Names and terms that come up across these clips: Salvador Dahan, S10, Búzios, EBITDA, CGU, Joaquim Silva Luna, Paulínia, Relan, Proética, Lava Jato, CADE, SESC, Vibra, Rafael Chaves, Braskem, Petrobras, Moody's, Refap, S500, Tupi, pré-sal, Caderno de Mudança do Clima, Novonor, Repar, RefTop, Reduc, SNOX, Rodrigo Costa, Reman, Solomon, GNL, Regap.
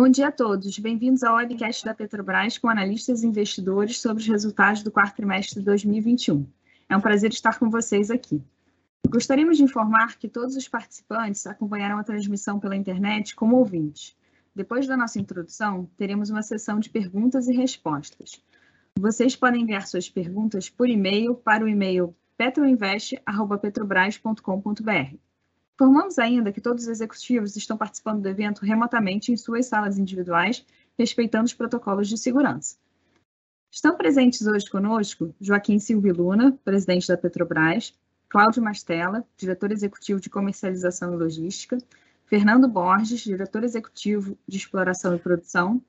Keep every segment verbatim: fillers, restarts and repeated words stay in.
Bom dia a todos. Bem-vindos ao webcast da Petrobras com analistas e investidores sobre os resultados do quarto trimestre de dois mil e vinte e um. É um prazer estar com vocês aqui. Gostaríamos de informar que todos os participantes acompanharam a transmissão pela internet como ouvintes. Depois da nossa introdução, teremos uma sessão de perguntas e respostas. Vocês podem enviar suas perguntas por e-mail para o e-mail petroinvest arroba petrobras ponto com ponto br. Informamos ainda que todos os executivos estão participando do evento remotamente em suas salas individuais, respeitando os protocolos de segurança. Estão presentes hoje conosco Joaquim Silva Luna, presidente da Petrobras, Cláudio Mastella, diretor executivo de comercialização e logística, Fernando Borges, diretor executivo de exploração e produção,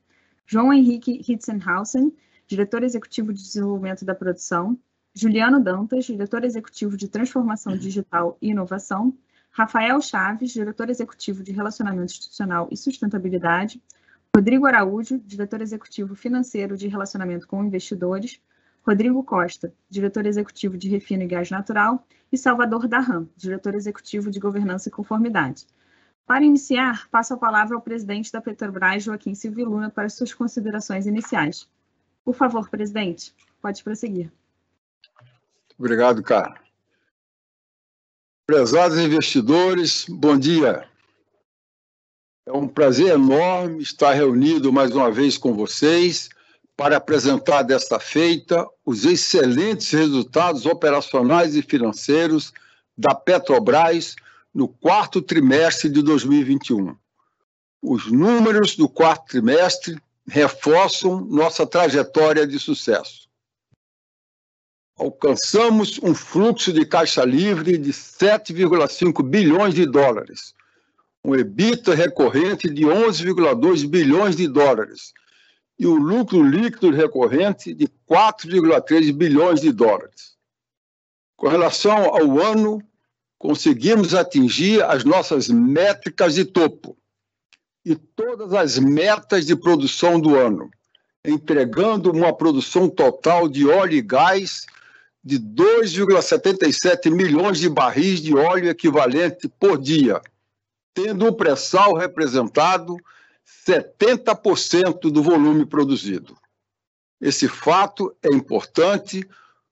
João Henrique Hitzenhausen, diretor executivo de desenvolvimento da produção, Juliano Dantas, diretor executivo de transformação digital e inovação, Rafael Chaves, diretor executivo de Relacionamento Institucional e Sustentabilidade, Rodrigo Araújo, diretor executivo financeiro de Relacionamento com Investidores, Rodrigo Costa, diretor executivo de Refino e Gás Natural, e Salvador Dahan, diretor executivo de Governança e Conformidade. Para iniciar, passo a palavra ao presidente da Petrobras, Joaquim Silva Luna, para suas considerações iniciais. Por favor, presidente, pode prosseguir. Obrigado, cara. Prezados investidores, bom dia. É um prazer enorme estar reunido mais uma vez com vocês para apresentar desta feita os excelentes resultados operacionais e financeiros da Petrobras no quarto trimestre de dois mil e vinte e um. Os números do quarto trimestre reforçam nossa trajetória de sucesso. Alcançamos um fluxo de caixa livre de sete vírgula cinco bilhões de dólares, um EBITDA recorrente de onze vírgula dois bilhões de dólares e um lucro líquido recorrente de quatro vírgula três bilhões de dólares. Com relação ao ano, conseguimos atingir as nossas métricas de topo e todas as metas de produção do ano, entregando uma produção total de óleo e gás de dois vírgula setenta e sete milhões de barris de óleo equivalente por dia, tendo o pré-sal representado setenta por cento do volume produzido. Esse fato é importante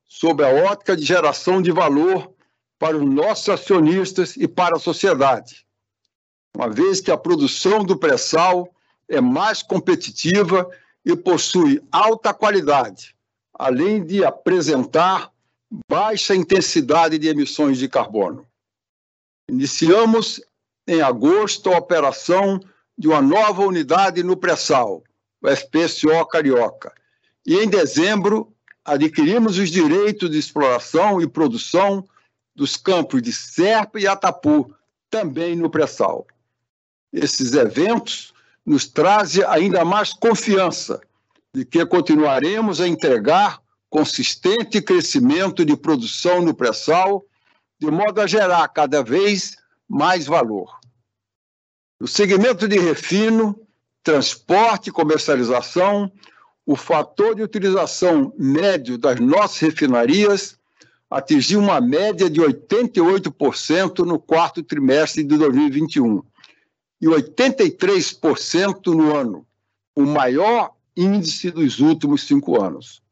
sob a ótica de geração de valor para os nossos acionistas e para a sociedade, uma vez que a produção do pré-sal é mais competitiva e possui alta qualidade, além de apresentar baixa intensidade de emissões de carbono. Iniciamos em agosto a operação de uma nova unidade no pré-sal, o F P C O Carioca, e em dezembro adquirimos os direitos de exploração e produção dos campos de Sépia e Atapu, também no pré-sal. Esses eventos nos trazem ainda mais confiança de que continuaremos a entregar consistente crescimento de produção no pré-sal, de modo a gerar cada vez mais valor. No segmento de refino, transporte e comercialização, o fator de utilização médio das nossas refinarias atingiu uma média de oitenta e oito por cento no quarto trimestre de dois mil e vinte e um e oitenta e três por cento no ano, o maior índice dos últimos cinco anos.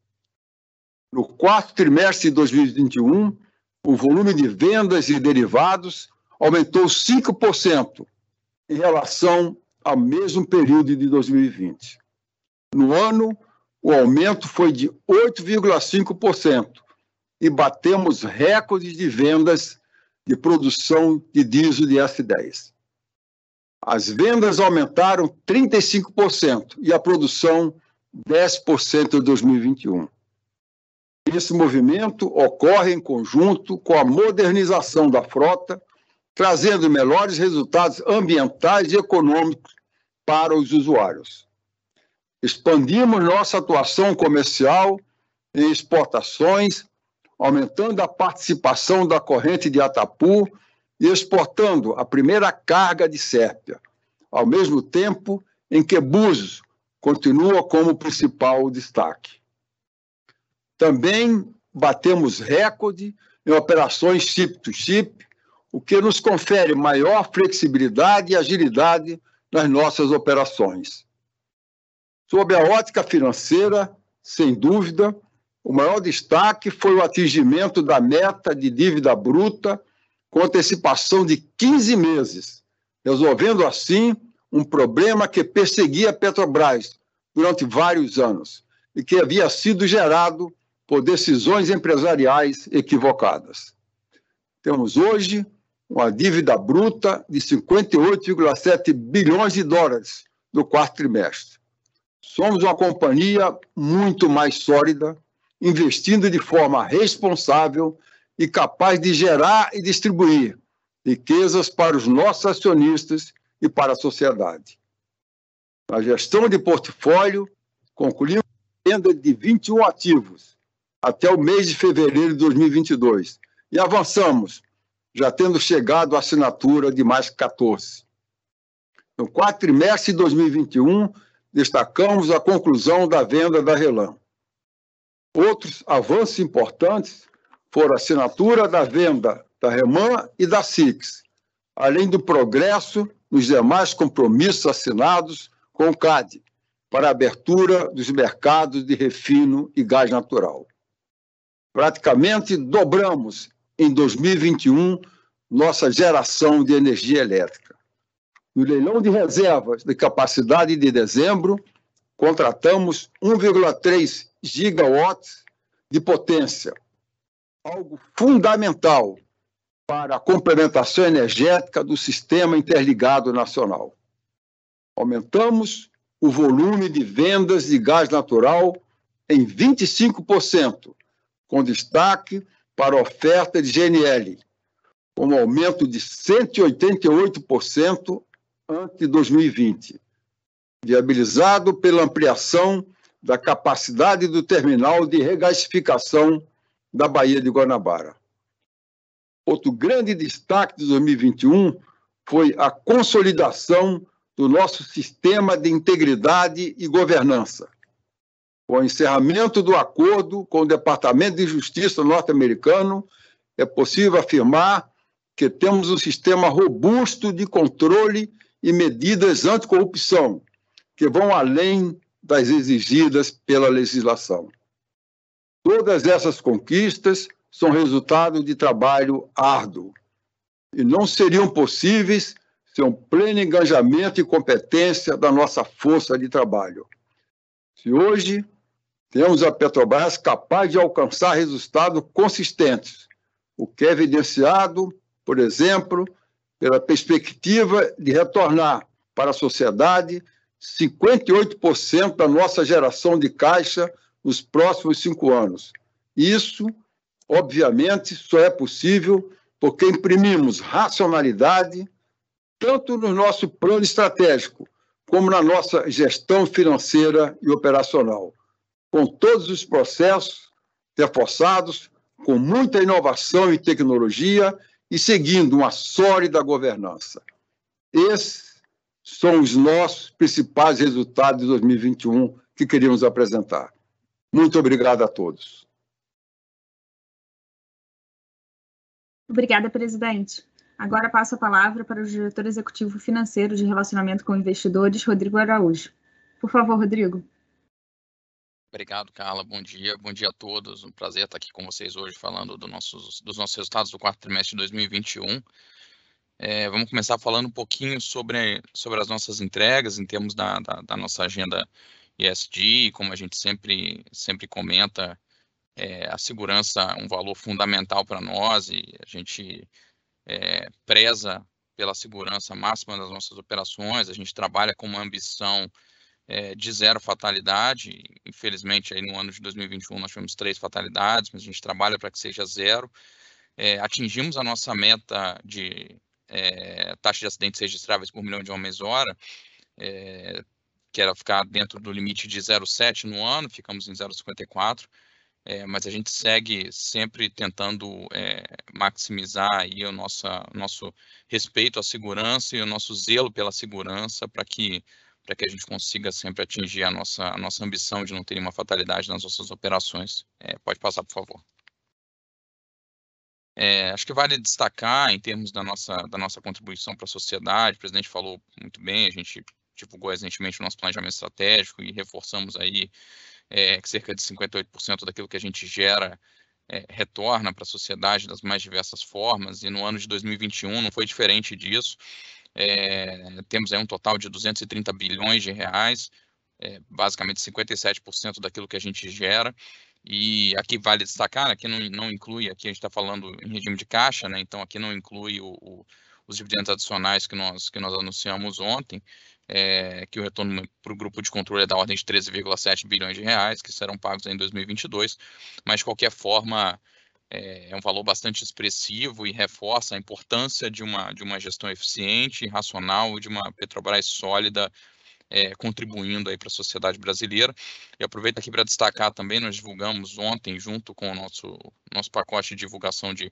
No quarto trimestre de dois mil e vinte e um, o volume de vendas e derivados aumentou cinco por cento em relação ao mesmo período de dois mil e vinte. No ano, o aumento foi de oito vírgula cinco por cento e batemos recordes de vendas de produção de diesel de S dez. As vendas aumentaram trinta e cinco por cento e a produção dez por cento em dois mil e vinte e um. Esse movimento ocorre em conjunto com a modernização da frota, trazendo melhores resultados ambientais e econômicos para os usuários. Expandimos nossa atuação comercial em exportações, aumentando a participação da corrente de Atapu e exportando a primeira carga de Sépia, ao mesmo tempo em que Búzios continua como principal destaque. Também batemos recorde em operações chip-to-chip, o que nos confere maior flexibilidade e agilidade nas nossas operações. Sob a ótica financeira, sem dúvida, o maior destaque foi o atingimento da meta de dívida bruta com antecipação de quinze meses, resolvendo assim um problema que perseguia a Petrobras durante vários anos e que havia sido gerado por decisões empresariais equivocadas. Temos hoje uma dívida bruta de cinquenta e oito vírgula sete bilhões de dólares no quarto trimestre. Somos uma companhia muito mais sólida, investindo de forma responsável e capaz de gerar e distribuir riquezas para os nossos acionistas e para a sociedade. Na gestão de portfólio, concluímos a venda de vinte e um ativos até o mês de fevereiro de dois mil e vinte e dois e avançamos, já tendo chegado à assinatura de mais quatorze. No quarto trimestre de dois mil e vinte e um, destacamos a conclusão da venda da Relan. Outros avanços importantes foram a assinatura da venda da Reman e da S I X, além do progresso nos demais compromissos assinados com o CADE para a abertura dos mercados de refino e gás natural. Praticamente dobramos em dois mil e vinte e um nossa geração de energia elétrica. No leilão de reservas de capacidade de dezembro, contratamos um vírgula três gigawatts de potência, algo fundamental para a complementação energética do Sistema Interligado Nacional. Aumentamos o volume de vendas de gás natural em vinte e cinco por cento, com destaque para a oferta de G N L, com um aumento de cento e oitenta e oito por cento ante dois mil e vinte, viabilizado pela ampliação da capacidade do terminal de regasificação da Baía de Guanabara. Outro grande destaque de dois mil e vinte e um foi a consolidação do nosso sistema de integridade e governança. Com o encerramento do acordo com o Departamento de Justiça norte-americano, é possível afirmar que temos um sistema robusto de controle e medidas anticorrupção, que vão além das exigidas pela legislação. Todas essas conquistas são resultado de trabalho árduo e não seriam possíveis sem o pleno engajamento e competência da nossa força de trabalho. Se hoje temos a Petrobras capaz de alcançar resultados consistentes, o que é evidenciado, por exemplo, pela perspectiva de retornar para a sociedade cinquenta e oito por cento da nossa geração de caixa nos próximos cinco anos. Isso, obviamente, só é possível porque imprimimos racionalidade tanto no nosso plano estratégico como na nossa gestão financeira e operacional, com todos os processos reforçados, com muita inovação e tecnologia e seguindo uma sólida governança. Esses são os nossos principais resultados de dois mil e vinte e um que queríamos apresentar. Muito obrigado a todos. Obrigada, presidente. Agora passo a palavra para o diretor executivo financeiro de relacionamento com investidores, Rodrigo Araújo. Por favor, Rodrigo. Obrigado, Carla. Bom dia. Bom dia a todos. Um prazer estar aqui com vocês hoje falando do nossos, dos nossos resultados do quarto trimestre de dois mil e vinte e um. É, vamos começar falando um pouquinho sobre, sobre as nossas entregas em termos da, da, da nossa agenda E S G, como a gente sempre, sempre comenta, é, a segurança é um valor fundamental para nós e a gente é, preza pela segurança máxima das nossas operações. A gente trabalha com uma ambição É, de zero fatalidade. Infelizmente, aí no ano de dois mil e vinte e um nós tivemos três fatalidades, mas a gente trabalha para que seja zero. É, atingimos a nossa meta de é, taxa de acidentes registráveis por milhão de homens hora, é, que era ficar dentro do limite de zero vírgula sete no ano, ficamos em zero vírgula cinquenta e quatro, é, mas a gente segue sempre tentando é, maximizar aí o nossa, nosso respeito à segurança e o nosso zelo pela segurança para que para que a gente consiga sempre atingir a nossa, a nossa ambição de não ter nenhuma fatalidade nas nossas operações. É, pode passar, por favor. É, acho que vale destacar, em termos da nossa, da nossa contribuição para a sociedade, o presidente falou muito bem, a gente divulgou recentemente o nosso planejamento estratégico e reforçamos aí é, que cerca de cinquenta e oito por cento daquilo que a gente gera é, retorna para a sociedade das mais diversas formas, e no ano de dois mil e vinte e um não foi diferente disso. É, temos aí um total de duzentos e trinta bilhões de reais, é, basicamente cinquenta e sete por cento daquilo que a gente gera. E aqui vale destacar, aqui não, não inclui, aqui a gente está falando em regime de caixa, né? Então aqui não inclui o, o, os dividendos adicionais que nós, que nós anunciamos ontem, é, que o retorno para o grupo de controle é da ordem de treze vírgula sete bilhões de reais, que serão pagos em dois mil e vinte e dois, mas de qualquer forma é, é um valor bastante expressivo e reforça a importância de uma, de uma gestão eficiente, racional, de uma Petrobras sólida, É, contribuindo aí para a sociedade brasileira. E aproveito aqui para destacar também, nós divulgamos ontem, junto com o nosso, nosso pacote de divulgação de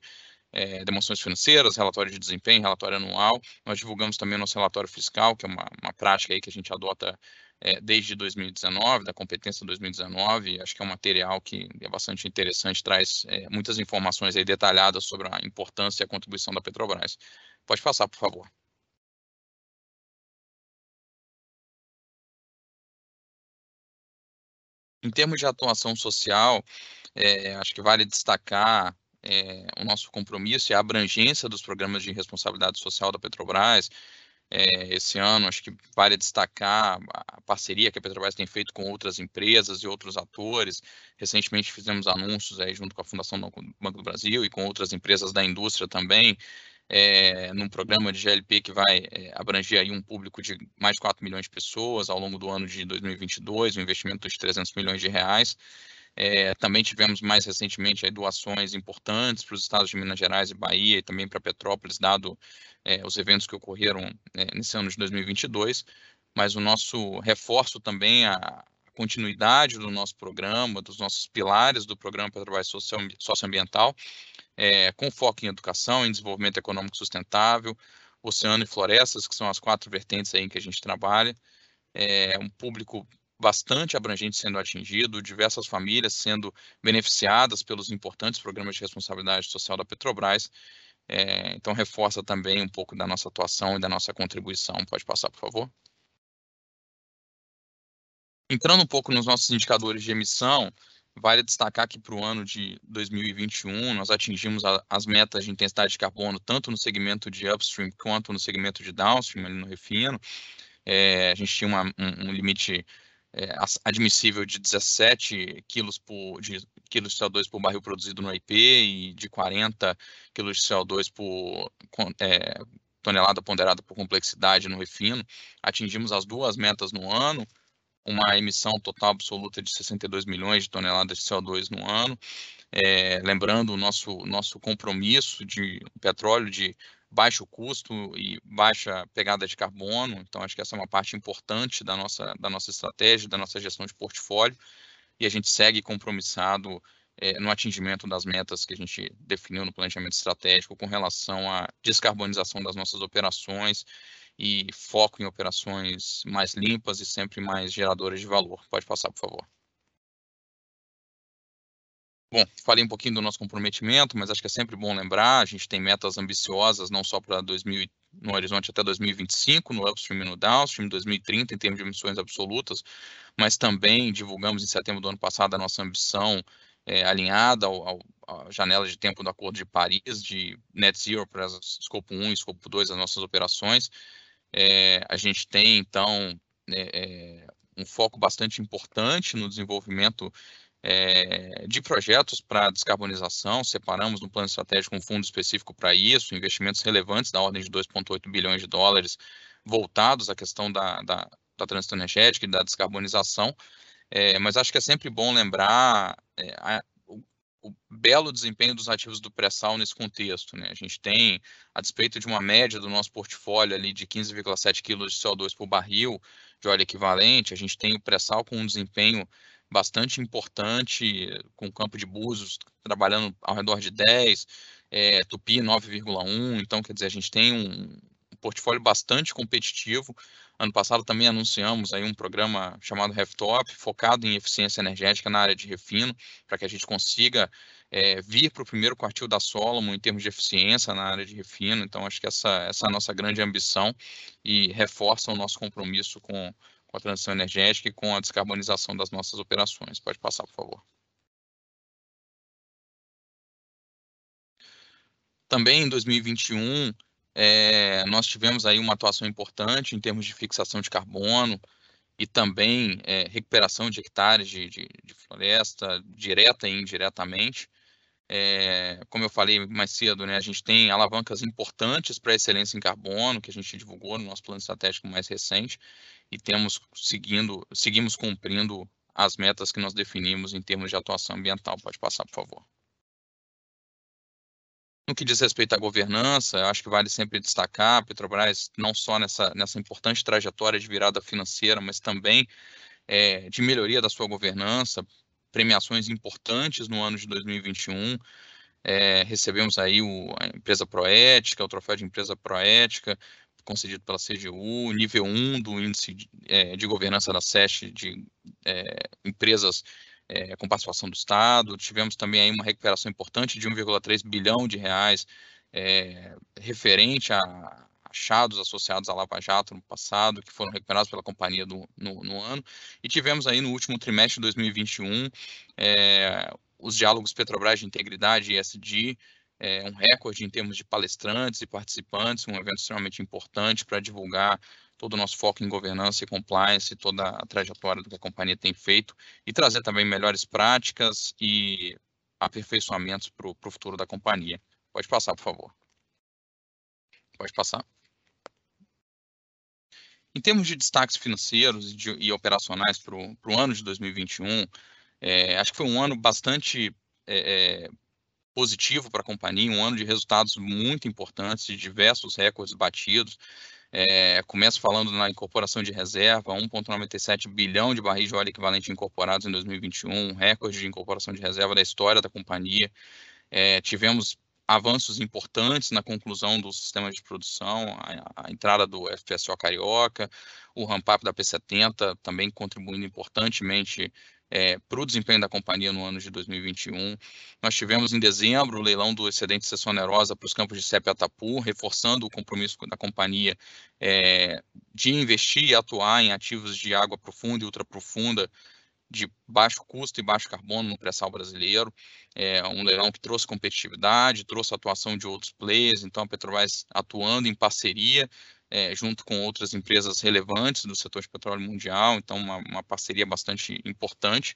é, demonstrações financeiras, relatório de desempenho, relatório anual, nós divulgamos também o nosso relatório fiscal, que é uma, uma prática aí que a gente adota é, desde dois mil e dezenove, da competência dois mil e dezenove, acho que é um material que é bastante interessante, traz é, muitas informações aí detalhadas sobre a importância e a contribuição da Petrobras. Pode passar, por favor. Em termos de atuação social, é, acho que vale destacar é, o nosso compromisso e a abrangência dos programas de responsabilidade social da Petrobras. É, esse ano, acho que vale destacar a parceria que a Petrobras tem feito com outras empresas e outros atores. Recentemente fizemos anúncios aí junto com a Fundação do Banco do Brasil e com outras empresas da indústria também, É, num programa de G L P que vai é, abranger aí um público de mais de quatro milhões de pessoas ao longo do ano de dois mil e vinte e dois, um investimento de trezentos milhões de reais. É, também tivemos mais recentemente aí, doações importantes para os estados de Minas Gerais e Bahia e também para Petrópolis, dado é, os eventos que ocorreram é, nesse ano de dois mil e vinte e dois, mas o nosso reforço também a continuidade do nosso programa, dos nossos pilares do programa Petrobras Socioambiental, É, com foco em educação, em desenvolvimento econômico sustentável, oceano e florestas, que são as quatro vertentes aí em que a gente trabalha. É um público bastante abrangente sendo atingido, diversas famílias sendo beneficiadas pelos importantes programas de responsabilidade social da Petrobras. É, então, reforça também um pouco da nossa atuação e da nossa contribuição. Pode passar, por favor. Entrando um pouco nos nossos indicadores de emissão, vale destacar que para o ano de dois mil e vinte e um nós atingimos a, as metas de intensidade de carbono tanto no segmento de upstream quanto no segmento de downstream, ali no refino. É, a gente tinha uma, um, um limite é, admissível de dezessete quilos por, de, quilos de C O dois por barril produzido no I P e de quarenta quilos de C O dois por é, tonelada ponderada por complexidade no refino. Atingimos as duas metas no ano. Uma emissão total absoluta de sessenta e dois milhões de toneladas de C O dois no ano, é, lembrando o nosso, nosso compromisso de petróleo de baixo custo e baixa pegada de carbono. Então, acho que essa é uma parte importante da nossa, da nossa estratégia, da nossa gestão de portfólio, e a gente segue compromissado é, no atingimento das metas que a gente definiu no planejamento estratégico com relação à descarbonização das nossas operações, e foco em operações mais limpas e sempre mais geradoras de valor. Pode passar, por favor. Bom, falei um pouquinho do nosso comprometimento, mas acho que é sempre bom lembrar, a gente tem metas ambiciosas não só para dois mil, no horizonte até dois mil e vinte e cinco, no upstream e no downstream, dois mil e trinta em termos de emissões absolutas, mas também divulgamos em setembro do ano passado a nossa ambição É, alinhada ao, ao, à janela de tempo do Acordo de Paris, de net zero para escopo um e escopo dois das nossas operações. É, a gente tem, então, é, é, um foco bastante importante no desenvolvimento é, de projetos para descarbonização. Separamos no plano estratégico um fundo específico para isso, investimentos relevantes da ordem de dois vírgula oito bilhões de dólares voltados à questão da, da, da transição energética e da descarbonização. É, mas acho que é sempre bom lembrar é, a, o, o belo desempenho dos ativos do pré-sal nesse contexto, né? A gente tem, a despeito de uma média do nosso portfólio ali de quinze vírgula sete quilos de C O dois por barril de óleo equivalente, a gente tem o pré-sal com um desempenho bastante importante, com o campo de Búzios trabalhando ao redor de dez, é, Tupi nove vírgula um, então quer dizer, a gente tem um portfólio bastante competitivo, Ano passado também anunciamos aí um programa chamado RefTop, focado em eficiência energética na área de refino, para que a gente consiga é, vir para o primeiro quartil da Solomon em termos de eficiência na área de refino. Então, acho que essa, essa é a nossa grande ambição e reforça o nosso compromisso com, com a transição energética e com a descarbonização das nossas operações. Pode passar, por favor. Também em dois mil e vinte e um, É, nós tivemos aí uma atuação importante em termos de fixação de carbono e também é, recuperação de hectares de, de, de floresta, direta e indiretamente. É, como eu falei mais cedo, né, a gente tem alavancas importantes para a excelência em carbono, que a gente divulgou no nosso plano estratégico mais recente, e temos seguindo, seguimos cumprindo as metas que nós definimos em termos de atuação ambiental. Pode passar, por favor. No que diz respeito à governança, eu acho que vale sempre destacar a Petrobras, não só nessa, nessa importante trajetória de virada financeira, mas também é, de melhoria da sua governança, premiações importantes no ano de dois mil e vinte e um. É, recebemos aí o, a empresa Proética, o troféu de empresa Proética, concedido pela C G U, nível um do índice de, é, de governança da SESC de é, empresas É, com participação do Estado. Tivemos também aí uma recuperação importante de um vírgula três bilhão de reais é, referente a achados associados à Lava Jato no passado, que foram recuperados pela companhia do, no, no ano, e tivemos aí no último trimestre de dois mil e vinte e um é, os diálogos Petrobras de Integridade e E S G, é, um recorde em termos de palestrantes e participantes, um evento extremamente importante para divulgar todo o nosso foco em governança e compliance, toda a trajetória do que a companhia tem feito e trazer também melhores práticas e aperfeiçoamentos para o futuro da companhia. Pode passar, por favor. Pode passar. Em termos de destaques financeiros e, de, e operacionais para o ano de dois mil e vinte e um, é, acho que foi um ano bastante é, é, positivo para a companhia, um ano de resultados muito importantes, de diversos recordes batidos. É, começo falando na incorporação de reserva, um vírgula noventa e sete bilhão de barris de óleo equivalente incorporados em dois mil e vinte e um, um recorde de incorporação de reserva da história da companhia. É, tivemos avanços importantes na conclusão do sistema de produção, a, a entrada do F P S O Carioca, o ramp-up da P setenta também contribuindo importantemente É, para o desempenho da companhia no ano de dois mil e vinte e um. Nós tivemos em dezembro o leilão do excedente sessão onerosa para os campos de Sépia e Atapu, reforçando o compromisso da companhia é, de investir e atuar em ativos de água profunda e ultraprofunda de baixo custo e baixo carbono no pré-sal brasileiro. É um leilão que trouxe competitividade, trouxe atuação de outros players, então a Petrobras atuando em parceria É, junto com outras empresas relevantes do setor de petróleo mundial, então uma, uma parceria bastante importante.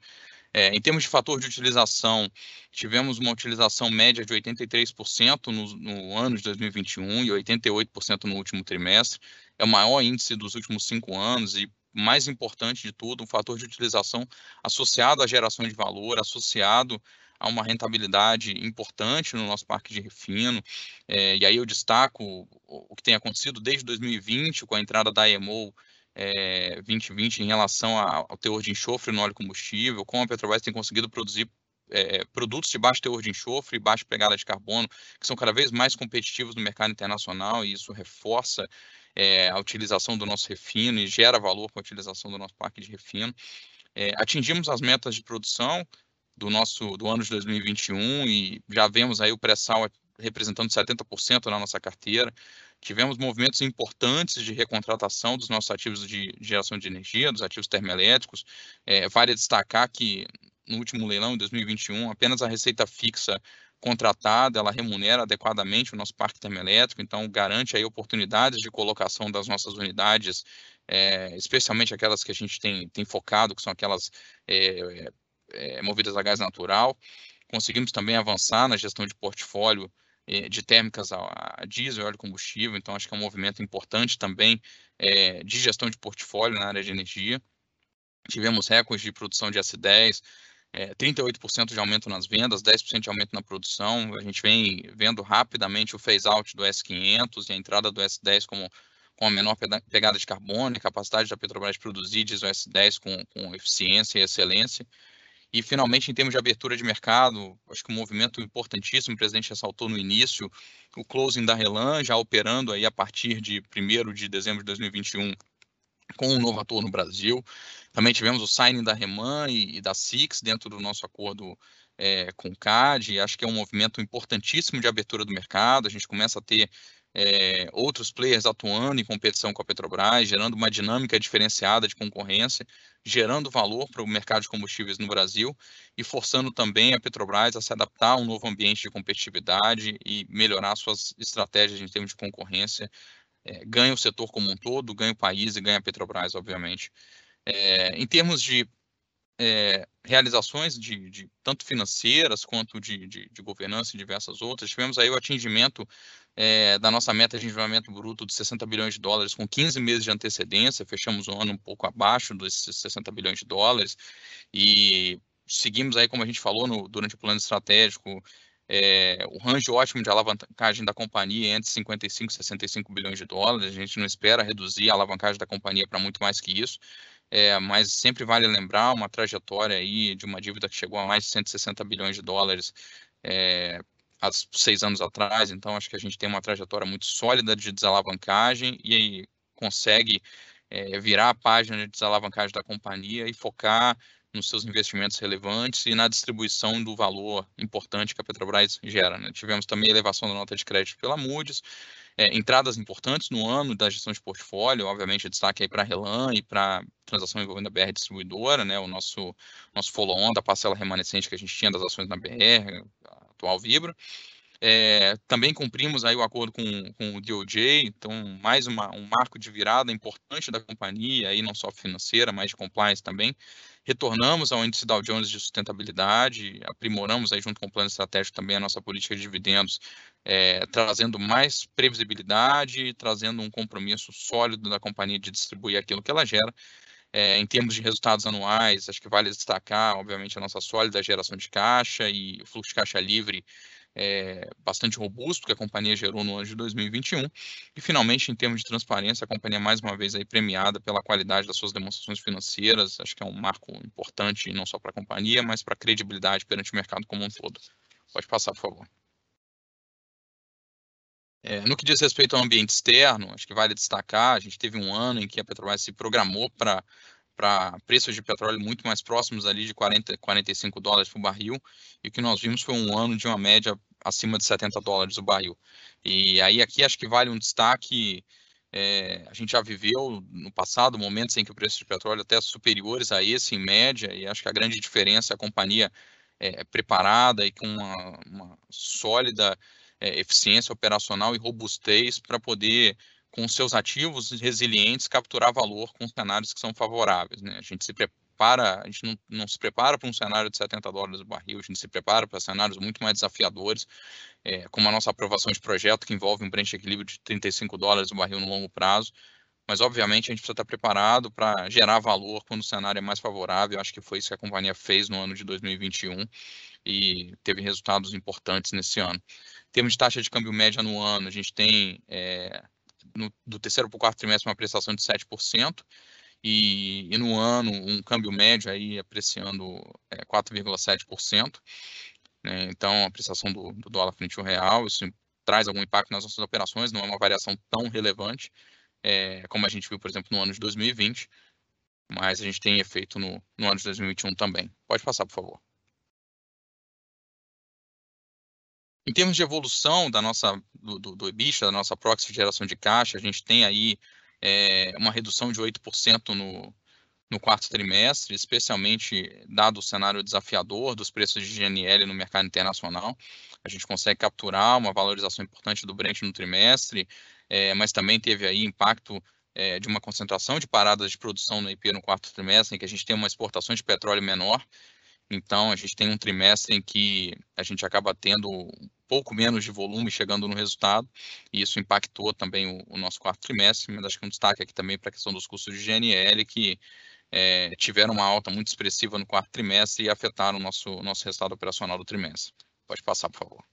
É, em termos de fator de utilização, tivemos uma utilização média de oitenta e três por cento no, no ano de dois mil e vinte e um e oitenta e oito por cento no último trimestre, é o maior índice dos últimos cinco anos e, mais importante de tudo, um fator de utilização associado à geração de valor, associado a uma rentabilidade importante no nosso parque de refino, é, e aí eu destaco o que tem acontecido desde dois mil e vinte, com a entrada da I M O é, dois mil e vinte em relação ao teor de enxofre no óleo combustível, como a Petrobras tem conseguido produzir é, produtos de baixo teor de enxofre e baixa pegada de carbono, que são cada vez mais competitivos no mercado internacional, e isso reforça é, a utilização do nosso refino e gera valor com a utilização do nosso parque de refino. É, atingimos as metas de produção do nosso do ano de dois mil e vinte e um e já vemos aí o pré-sal representando setenta por cento na nossa carteira. Tivemos movimentos importantes de recontratação dos nossos ativos de geração de energia, dos ativos termoelétricos. É, vale destacar que no último leilão, em dois mil e vinte e um, apenas a receita fixa contratada, ela remunera adequadamente o nosso parque termoelétrico, então garante aí oportunidades de colocação das nossas unidades, é, especialmente aquelas que a gente tem, tem focado, que são aquelas é, É, movidas a gás natural. Conseguimos também avançar na gestão de portfólio é, de térmicas a, a diesel e óleo combustível, então acho que é um movimento importante também é, de gestão de portfólio na área de energia. Tivemos recordes de produção de S dez, é, trinta e oito por cento de aumento nas vendas, dez por cento de aumento na produção. A gente vem vendo rapidamente o phase-out do S quinhentos e a entrada do S dez como com a menor pegada de carbono e capacidade da Petrobras de produzir diesel S dez com, com eficiência e excelência. E, finalmente, em termos de abertura de mercado, acho que um movimento importantíssimo, o presidente ressaltou no início, o closing da Relan, já operando aí a partir de primeiro de dezembro de dois mil e vinte e um, com um novo ator no Brasil. Também tivemos o signing da Reman e, e da S I X dentro do nosso acordo é, com o CADE. Acho que é um movimento importantíssimo de abertura do mercado. A gente começa a ter é, outros players atuando em competição com a Petrobras, gerando uma dinâmica diferenciada de concorrência, gerando valor para o mercado de combustíveis no Brasil e forçando também a Petrobras a se adaptar a um novo ambiente de competitividade e melhorar suas estratégias em termos de concorrência. É, ganha o setor como um todo, ganha o país e ganha a Petrobras, obviamente. É, em termos de é, realizações, de, de, tanto financeiras quanto de, de, de governança e diversas outras, tivemos aí o atingimento é, da nossa meta de endividamento bruto de sessenta bilhões de dólares com quinze meses de antecedência. Fechamos o ano um pouco abaixo desses sessenta bilhões de dólares e seguimos aí, como a gente falou no, durante o plano estratégico, É, o range ótimo de alavancagem da companhia é entre cinquenta e cinco e sessenta e cinco bilhões de dólares. A gente não espera reduzir a alavancagem da companhia para muito mais que isso, é, mas sempre vale lembrar uma trajetória aí de uma dívida que chegou a mais de cento e sessenta bilhões de dólares é, há seis anos atrás. Então, acho que a gente tem uma trajetória muito sólida de desalavancagem e consegue é, virar a página de desalavancagem da companhia e focar nos seus investimentos relevantes e na distribuição do valor importante que a Petrobras gera, né? Tivemos também elevação da nota de crédito pela Moody's, é, entradas importantes no ano da gestão de portfólio, obviamente destaque aí para a Relan e para a transação envolvendo a B R Distribuidora, né? O nosso, nosso follow-on da parcela remanescente que a gente tinha das ações na B R, a atual Vibra. É, também cumprimos aí o acordo com, com o D O J, então mais uma, um marco de virada importante da companhia, aí não só financeira, mas de compliance também. Retornamos ao índice Dow Jones de sustentabilidade, aprimoramos aí junto com o plano estratégico também a nossa política de dividendos, é, trazendo mais previsibilidade, trazendo um compromisso sólido da companhia de distribuir aquilo que ela gera. É, em termos de resultados anuais, acho que vale destacar, obviamente, a nossa sólida geração de caixa e o fluxo de caixa livre é, bastante robusto que a companhia gerou no ano de dois mil e vinte e um. E, finalmente, em termos de transparência, a companhia, mais uma vez, aí, premiada pela qualidade das suas demonstrações financeiras. Acho que é um marco importante, não só para a companhia, mas para a credibilidade perante o mercado como um todo. Pode passar, por favor. É, no que diz respeito ao ambiente externo, acho que vale destacar, a gente teve um ano em que a Petrobras se programou para para preços de petróleo muito mais próximos ali de quarenta, quarenta e cinco dólares por barril, e o que nós vimos foi um ano de uma média acima de setenta dólares o barril. E aí aqui acho que vale um destaque, é, a gente já viveu no passado momentos em que o preço de petróleo até superiores a esse em média, e acho que a grande diferença é a companhia é, preparada e com uma, uma sólida É, eficiência operacional e robustez para poder, com seus ativos resilientes, capturar valor com cenários que são favoráveis, né? A gente se prepara, a gente não, não se prepara para um cenário de setenta dólares o barril, a gente se prepara para cenários muito mais desafiadores, é, como a nossa aprovação de projeto, que envolve um brand equilíbrio de trinta e cinco dólares o barril no longo prazo, mas obviamente a gente precisa estar preparado para gerar valor quando o cenário é mais favorável. Acho que foi isso que a companhia fez no ano de dois mil e vinte e um e teve resultados importantes nesse ano. Em termos de taxa de câmbio média no ano, a gente tem é, no, do terceiro para o quarto trimestre uma apreciação de sete por cento e, e no ano um câmbio médio aí apreciando é, quatro vírgula sete por cento. Né? Então, a apreciação do, do dólar frente ao real, isso traz algum impacto nas nossas operações, não é uma variação tão relevante é, como a gente viu, por exemplo, no ano de dois mil e vinte, mas a gente tem efeito no, no ano de dois mil e vinte e um também. Pode passar, por favor. Em termos de evolução da nossa, do, do, do EBITDA, da nossa proxy de geração de caixa, a gente tem aí é, uma redução de oito por cento no, no quarto trimestre, especialmente dado o cenário desafiador dos preços de G N L no mercado internacional. A gente consegue capturar uma valorização importante do Brent no trimestre, é, mas também teve aí impacto é, de uma concentração de paradas de produção no I P no quarto trimestre, em que a gente tem uma exportação de petróleo menor. Então, a gente tem um trimestre em que a gente acaba tendo um pouco menos de volume chegando no resultado, e isso impactou também o, o nosso quarto trimestre, mas acho que um destaque aqui também para a questão dos custos de G N L, que é, tiveram uma alta muito expressiva no quarto trimestre e afetaram o nosso, nosso resultado operacional do trimestre. Pode passar, por favor.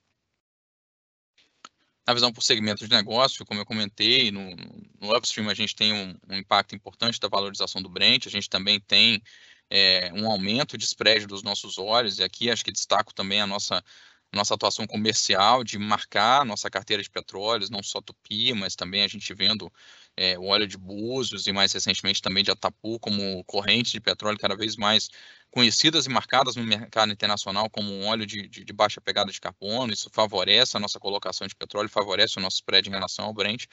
Na visão por segmento de negócio, como eu comentei, no, no upstream a gente tem um, um impacto importante da valorização do Brent, a gente também tem É, um aumento de spread dos nossos óleos, e aqui acho que destaco também a nossa nossa atuação comercial de marcar nossa carteira de petróleos, não só Tupi, mas também a gente vendo é, o óleo de Búzios e mais recentemente também de Atapu como corrente de petróleo cada vez mais conhecidas e marcadas no mercado internacional como um óleo de, de, de baixa pegada de carbono. Isso favorece a nossa colocação de petróleo, favorece o nosso spread em relação ao Brent,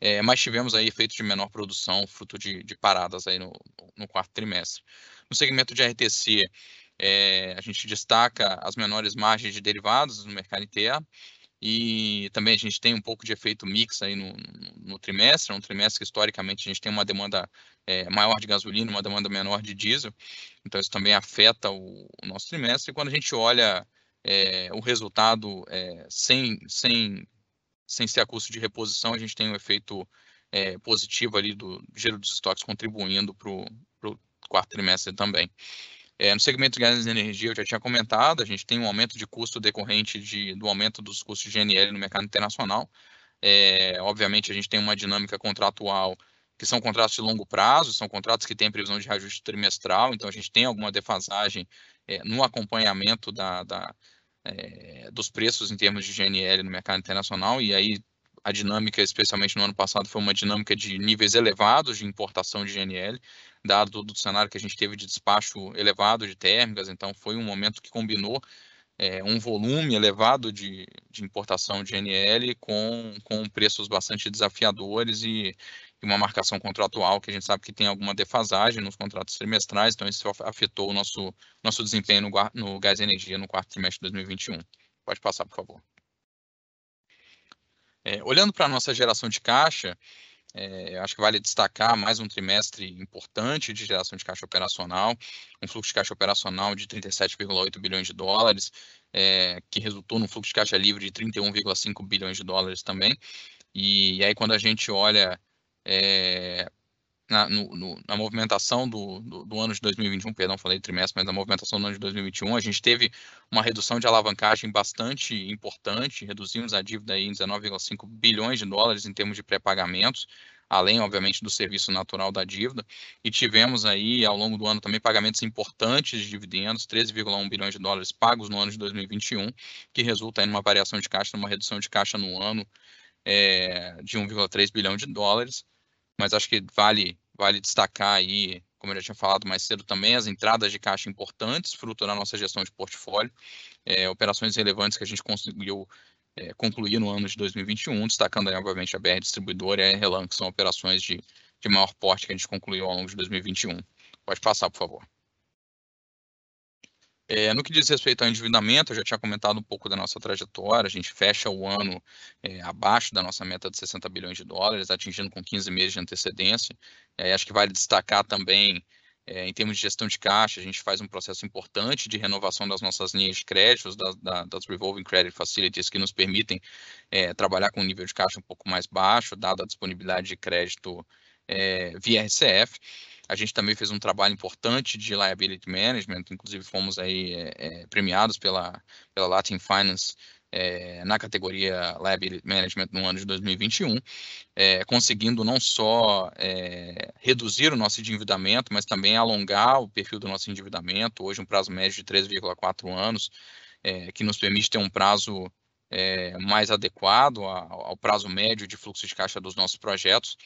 é, mas tivemos aí efeitos de menor produção, fruto de, de paradas aí no, no quarto trimestre. No segmento de R T C, É, a gente destaca as menores margens de derivados no mercado interno e também a gente tem um pouco de efeito mix aí no, no, no trimestre, um trimestre que historicamente a gente tem uma demanda é, maior de gasolina, uma demanda menor de diesel, então isso também afeta o, o nosso trimestre. E quando a gente olha é, o resultado é, sem, sem, sem ser a custo de reposição, a gente tem um efeito é, positivo ali do giro dos estoques contribuindo para o quarto trimestre também. É, no segmento de gás e energia, eu já tinha comentado, a gente tem um aumento de custo decorrente de, do aumento dos custos de G N L no mercado internacional. É, obviamente, a gente tem uma dinâmica contratual que são contratos de longo prazo, são contratos que têm previsão de reajuste trimestral, então a gente tem alguma defasagem é, no acompanhamento da, da, é, dos preços em termos de G N L no mercado internacional, e aí a dinâmica, especialmente no ano passado, foi uma dinâmica de níveis elevados de importação de G N L, dado todo o cenário que a gente teve de despacho elevado de térmicas. Então foi um momento que combinou é, um volume elevado de, de importação de G N L com, com preços bastante desafiadores e, e uma marcação contratual que a gente sabe que tem alguma defasagem nos contratos trimestrais, então isso afetou o nosso, nosso desempenho no, no gás e energia no quarto trimestre de dois mil e vinte e um. Pode passar, por favor. É, olhando para a nossa geração de caixa, é, acho que vale destacar mais um trimestre importante de geração de caixa operacional, um fluxo de caixa operacional de trinta e sete vírgula oito bilhões de dólares, é, que resultou num fluxo de caixa livre de trinta e um vírgula cinco bilhões de dólares também. E, e aí quando a gente olha é, na, no, no, na movimentação do, do, do ano de dois mil e vinte e um, perdão, falei trimestre, mas na movimentação do ano de dois mil e vinte e um, a gente teve uma redução de alavancagem bastante importante, reduzimos a dívida aí em dezenove vírgula cinco bilhões de dólares em termos de pré-pagamentos, além, obviamente, do serviço natural da dívida, e tivemos aí, ao longo do ano, também pagamentos importantes de dividendos, treze vírgula um bilhões de dólares pagos no ano de dois mil e vinte e um, que resulta em uma variação de caixa, numa redução de caixa no ano é, de um vírgula três bilhão de dólares, mas acho que vale, vale destacar aí, como eu já tinha falado mais cedo também, as entradas de caixa importantes, fruto da nossa gestão de portfólio, é, operações relevantes que a gente conseguiu é, concluir no ano de dois mil e vinte e um, destacando aí, obviamente, a B R Distribuidora e a Relan, que são operações de, de maior porte que a gente concluiu ao longo de dois mil e vinte e um. Pode passar, por favor. É, no que diz respeito ao endividamento, eu já tinha comentado um pouco da nossa trajetória, a gente fecha o ano é, abaixo da nossa meta de sessenta bilhões de dólares, atingindo com quinze meses de antecedência. É, acho que vale destacar também, é, em termos de gestão de caixa, a gente faz um processo importante de renovação das nossas linhas de créditos, da, da, das Revolving Credit Facilities, que nos permitem é, trabalhar com um nível de caixa um pouco mais baixo, dada a disponibilidade de crédito é, via R C F. A gente também fez um trabalho importante de liability management, inclusive fomos aí é, é, premiados pela, pela Latin Finance é, na categoria liability management no ano de dois mil e vinte e um, é, conseguindo não só é, reduzir o nosso endividamento, mas também alongar o perfil do nosso endividamento, hoje um prazo médio de três vírgula quatro anos, é, que nos permite ter um prazo é, mais adequado ao, ao prazo médio de fluxo de caixa dos nossos projetos.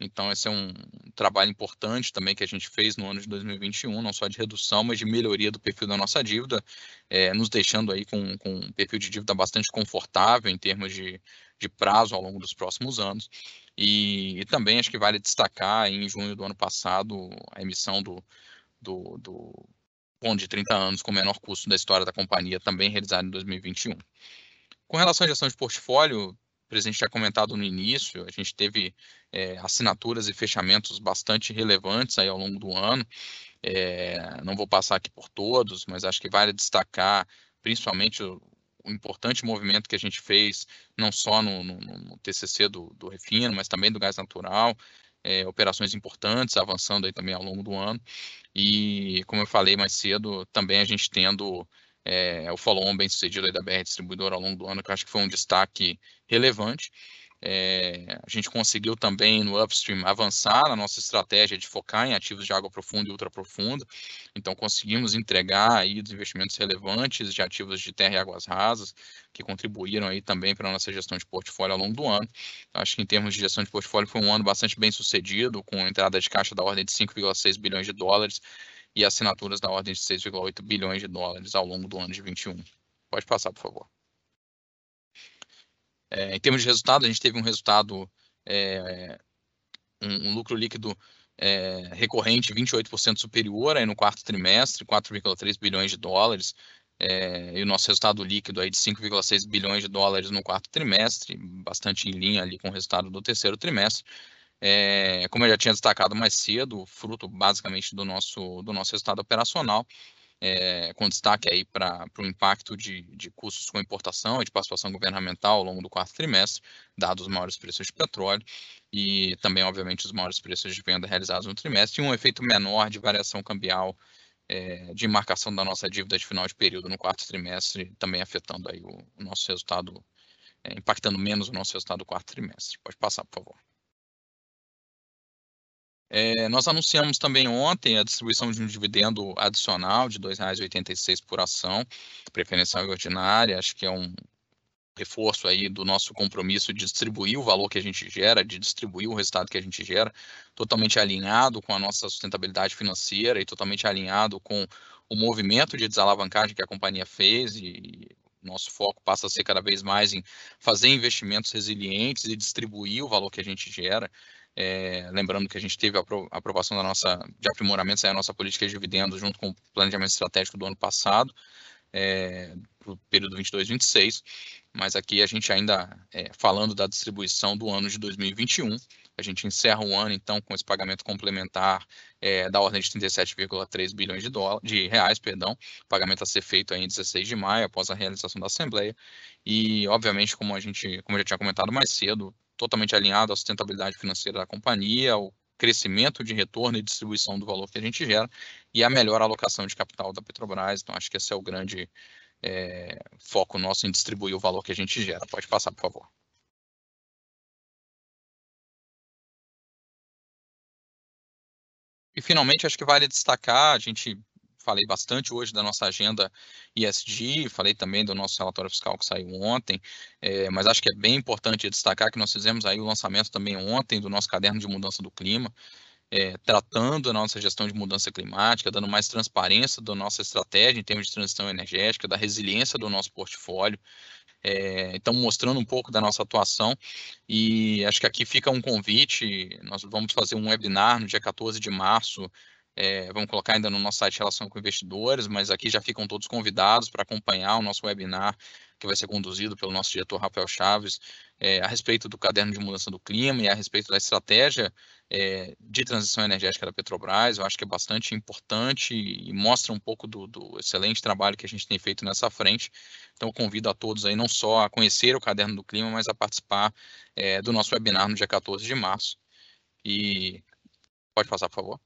Então, esse é um trabalho importante também que a gente fez no ano de dois mil e vinte e um, não só de redução, mas de melhoria do perfil da nossa dívida, é, nos deixando aí com, com um perfil de dívida bastante confortável em termos de, de prazo ao longo dos próximos anos. E, e também acho que vale destacar, em junho do ano passado, a emissão do, do, do bond de trinta anos com o menor custo da história da companhia, também realizado em dois mil e vinte e um. Com relação à gestão de portfólio, o presidente já comentado no início, a gente teve é, assinaturas e fechamentos bastante relevantes aí ao longo do ano. É, não vou passar aqui por todos, mas acho que vale destacar principalmente o, o importante movimento que a gente fez, não só no, no, no T C C do, do refino, mas também do gás natural, é, operações importantes avançando aí também ao longo do ano. E, como eu falei mais cedo, também a gente tendo... É, o follow-on bem sucedido aí da B R Distribuidora ao longo do ano, que eu acho que foi um destaque relevante. É, a gente conseguiu também no upstream avançar na nossa estratégia de focar em ativos de água profunda e ultra profunda, então conseguimos entregar aí os investimentos relevantes de ativos de terra e águas rasas, que contribuíram aí também para a nossa gestão de portfólio ao longo do ano. Acho que em termos de gestão de portfólio foi um ano bastante bem sucedido, com entrada de caixa da ordem de cinco vírgula seis bilhões de dólares e assinaturas da ordem de seis vírgula oito bilhões de dólares ao longo do ano de vinte e um. Pode passar, por favor. É, em termos de resultado, a gente teve um resultado, é, um, um lucro líquido é, recorrente vinte e oito por cento superior aí no quarto trimestre, quatro vírgula três bilhões de dólares, é, e o nosso resultado líquido aí de cinco vírgula seis bilhões de dólares no quarto trimestre, bastante em linha ali com o resultado do terceiro trimestre. É, como eu já tinha destacado mais cedo, fruto basicamente do nosso, do nosso resultado operacional, É, com destaque aí para o impacto de, de custos com importação e de participação governamental ao longo do quarto trimestre, dados os maiores preços de petróleo e também, obviamente, os maiores preços de venda realizados no trimestre e um efeito menor de variação cambial é, de marcação da nossa dívida de final de período no quarto trimestre, também afetando aí o, o nosso resultado, é, impactando menos o nosso resultado do quarto trimestre. Pode passar, por favor. É, nós anunciamos também ontem a distribuição de um dividendo adicional de dois reais e oitenta e seis centavos por ação, preferencial e ordinária. Acho que é um reforço aí do nosso compromisso de distribuir o valor que a gente gera, de distribuir o resultado que a gente gera, totalmente alinhado com a nossa sustentabilidade financeira e totalmente alinhado com o movimento de desalavancagem que a companhia fez e nosso foco passa a ser cada vez mais em fazer investimentos resilientes e distribuir o valor que a gente gera. É, lembrando que a gente teve a aprovação da nossa, de aprimoramentos da nossa política de dividendos junto com o planejamento estratégico do ano passado, é, para o período vinte e dois a vinte e seis, mas aqui a gente ainda é, falando da distribuição do ano de dois mil e vinte e um, a gente encerra o ano então com esse pagamento complementar é, da ordem de trinta e sete vírgula três bilhões de, dólares, de reais, perdão, pagamento a ser feito aí em dezesseis de maio após a realização da Assembleia e obviamente como a gente, como eu já tinha comentado mais cedo, totalmente alinhado à sustentabilidade financeira da companhia, ao crescimento de retorno e distribuição do valor que a gente gera e a melhor alocação de capital da Petrobras. Então, acho que esse é o grande é, foco nosso em distribuir o valor que a gente gera. Pode passar, por favor. E, finalmente, acho que vale destacar, a gente falei bastante hoje da nossa agenda E S G, falei também do nosso relatório fiscal que saiu ontem, é, mas acho que é bem importante destacar que nós fizemos aí o lançamento também ontem do nosso Caderno de Mudança do Clima, é, tratando a nossa gestão de mudança climática, dando mais transparência da nossa estratégia em termos de transição energética, da resiliência do nosso portfólio, é, então mostrando um pouco da nossa atuação e acho que aqui fica um convite, nós vamos fazer um webinar no dia quatorze de março, É, vamos colocar ainda no nosso site Relação com Investidores, mas aqui já ficam todos convidados para acompanhar o nosso webinar que vai ser conduzido pelo nosso diretor Rafael Chaves é, a respeito do Caderno de Mudança do Clima e a respeito da estratégia é, de transição energética da Petrobras. Eu acho que é bastante importante e mostra um pouco do, do excelente trabalho que a gente tem feito nessa frente. Então, eu convido a todos aí não só a conhecer o Caderno do Clima, mas a participar é, do nosso webinar no dia quatorze de março. E pode passar, por favor.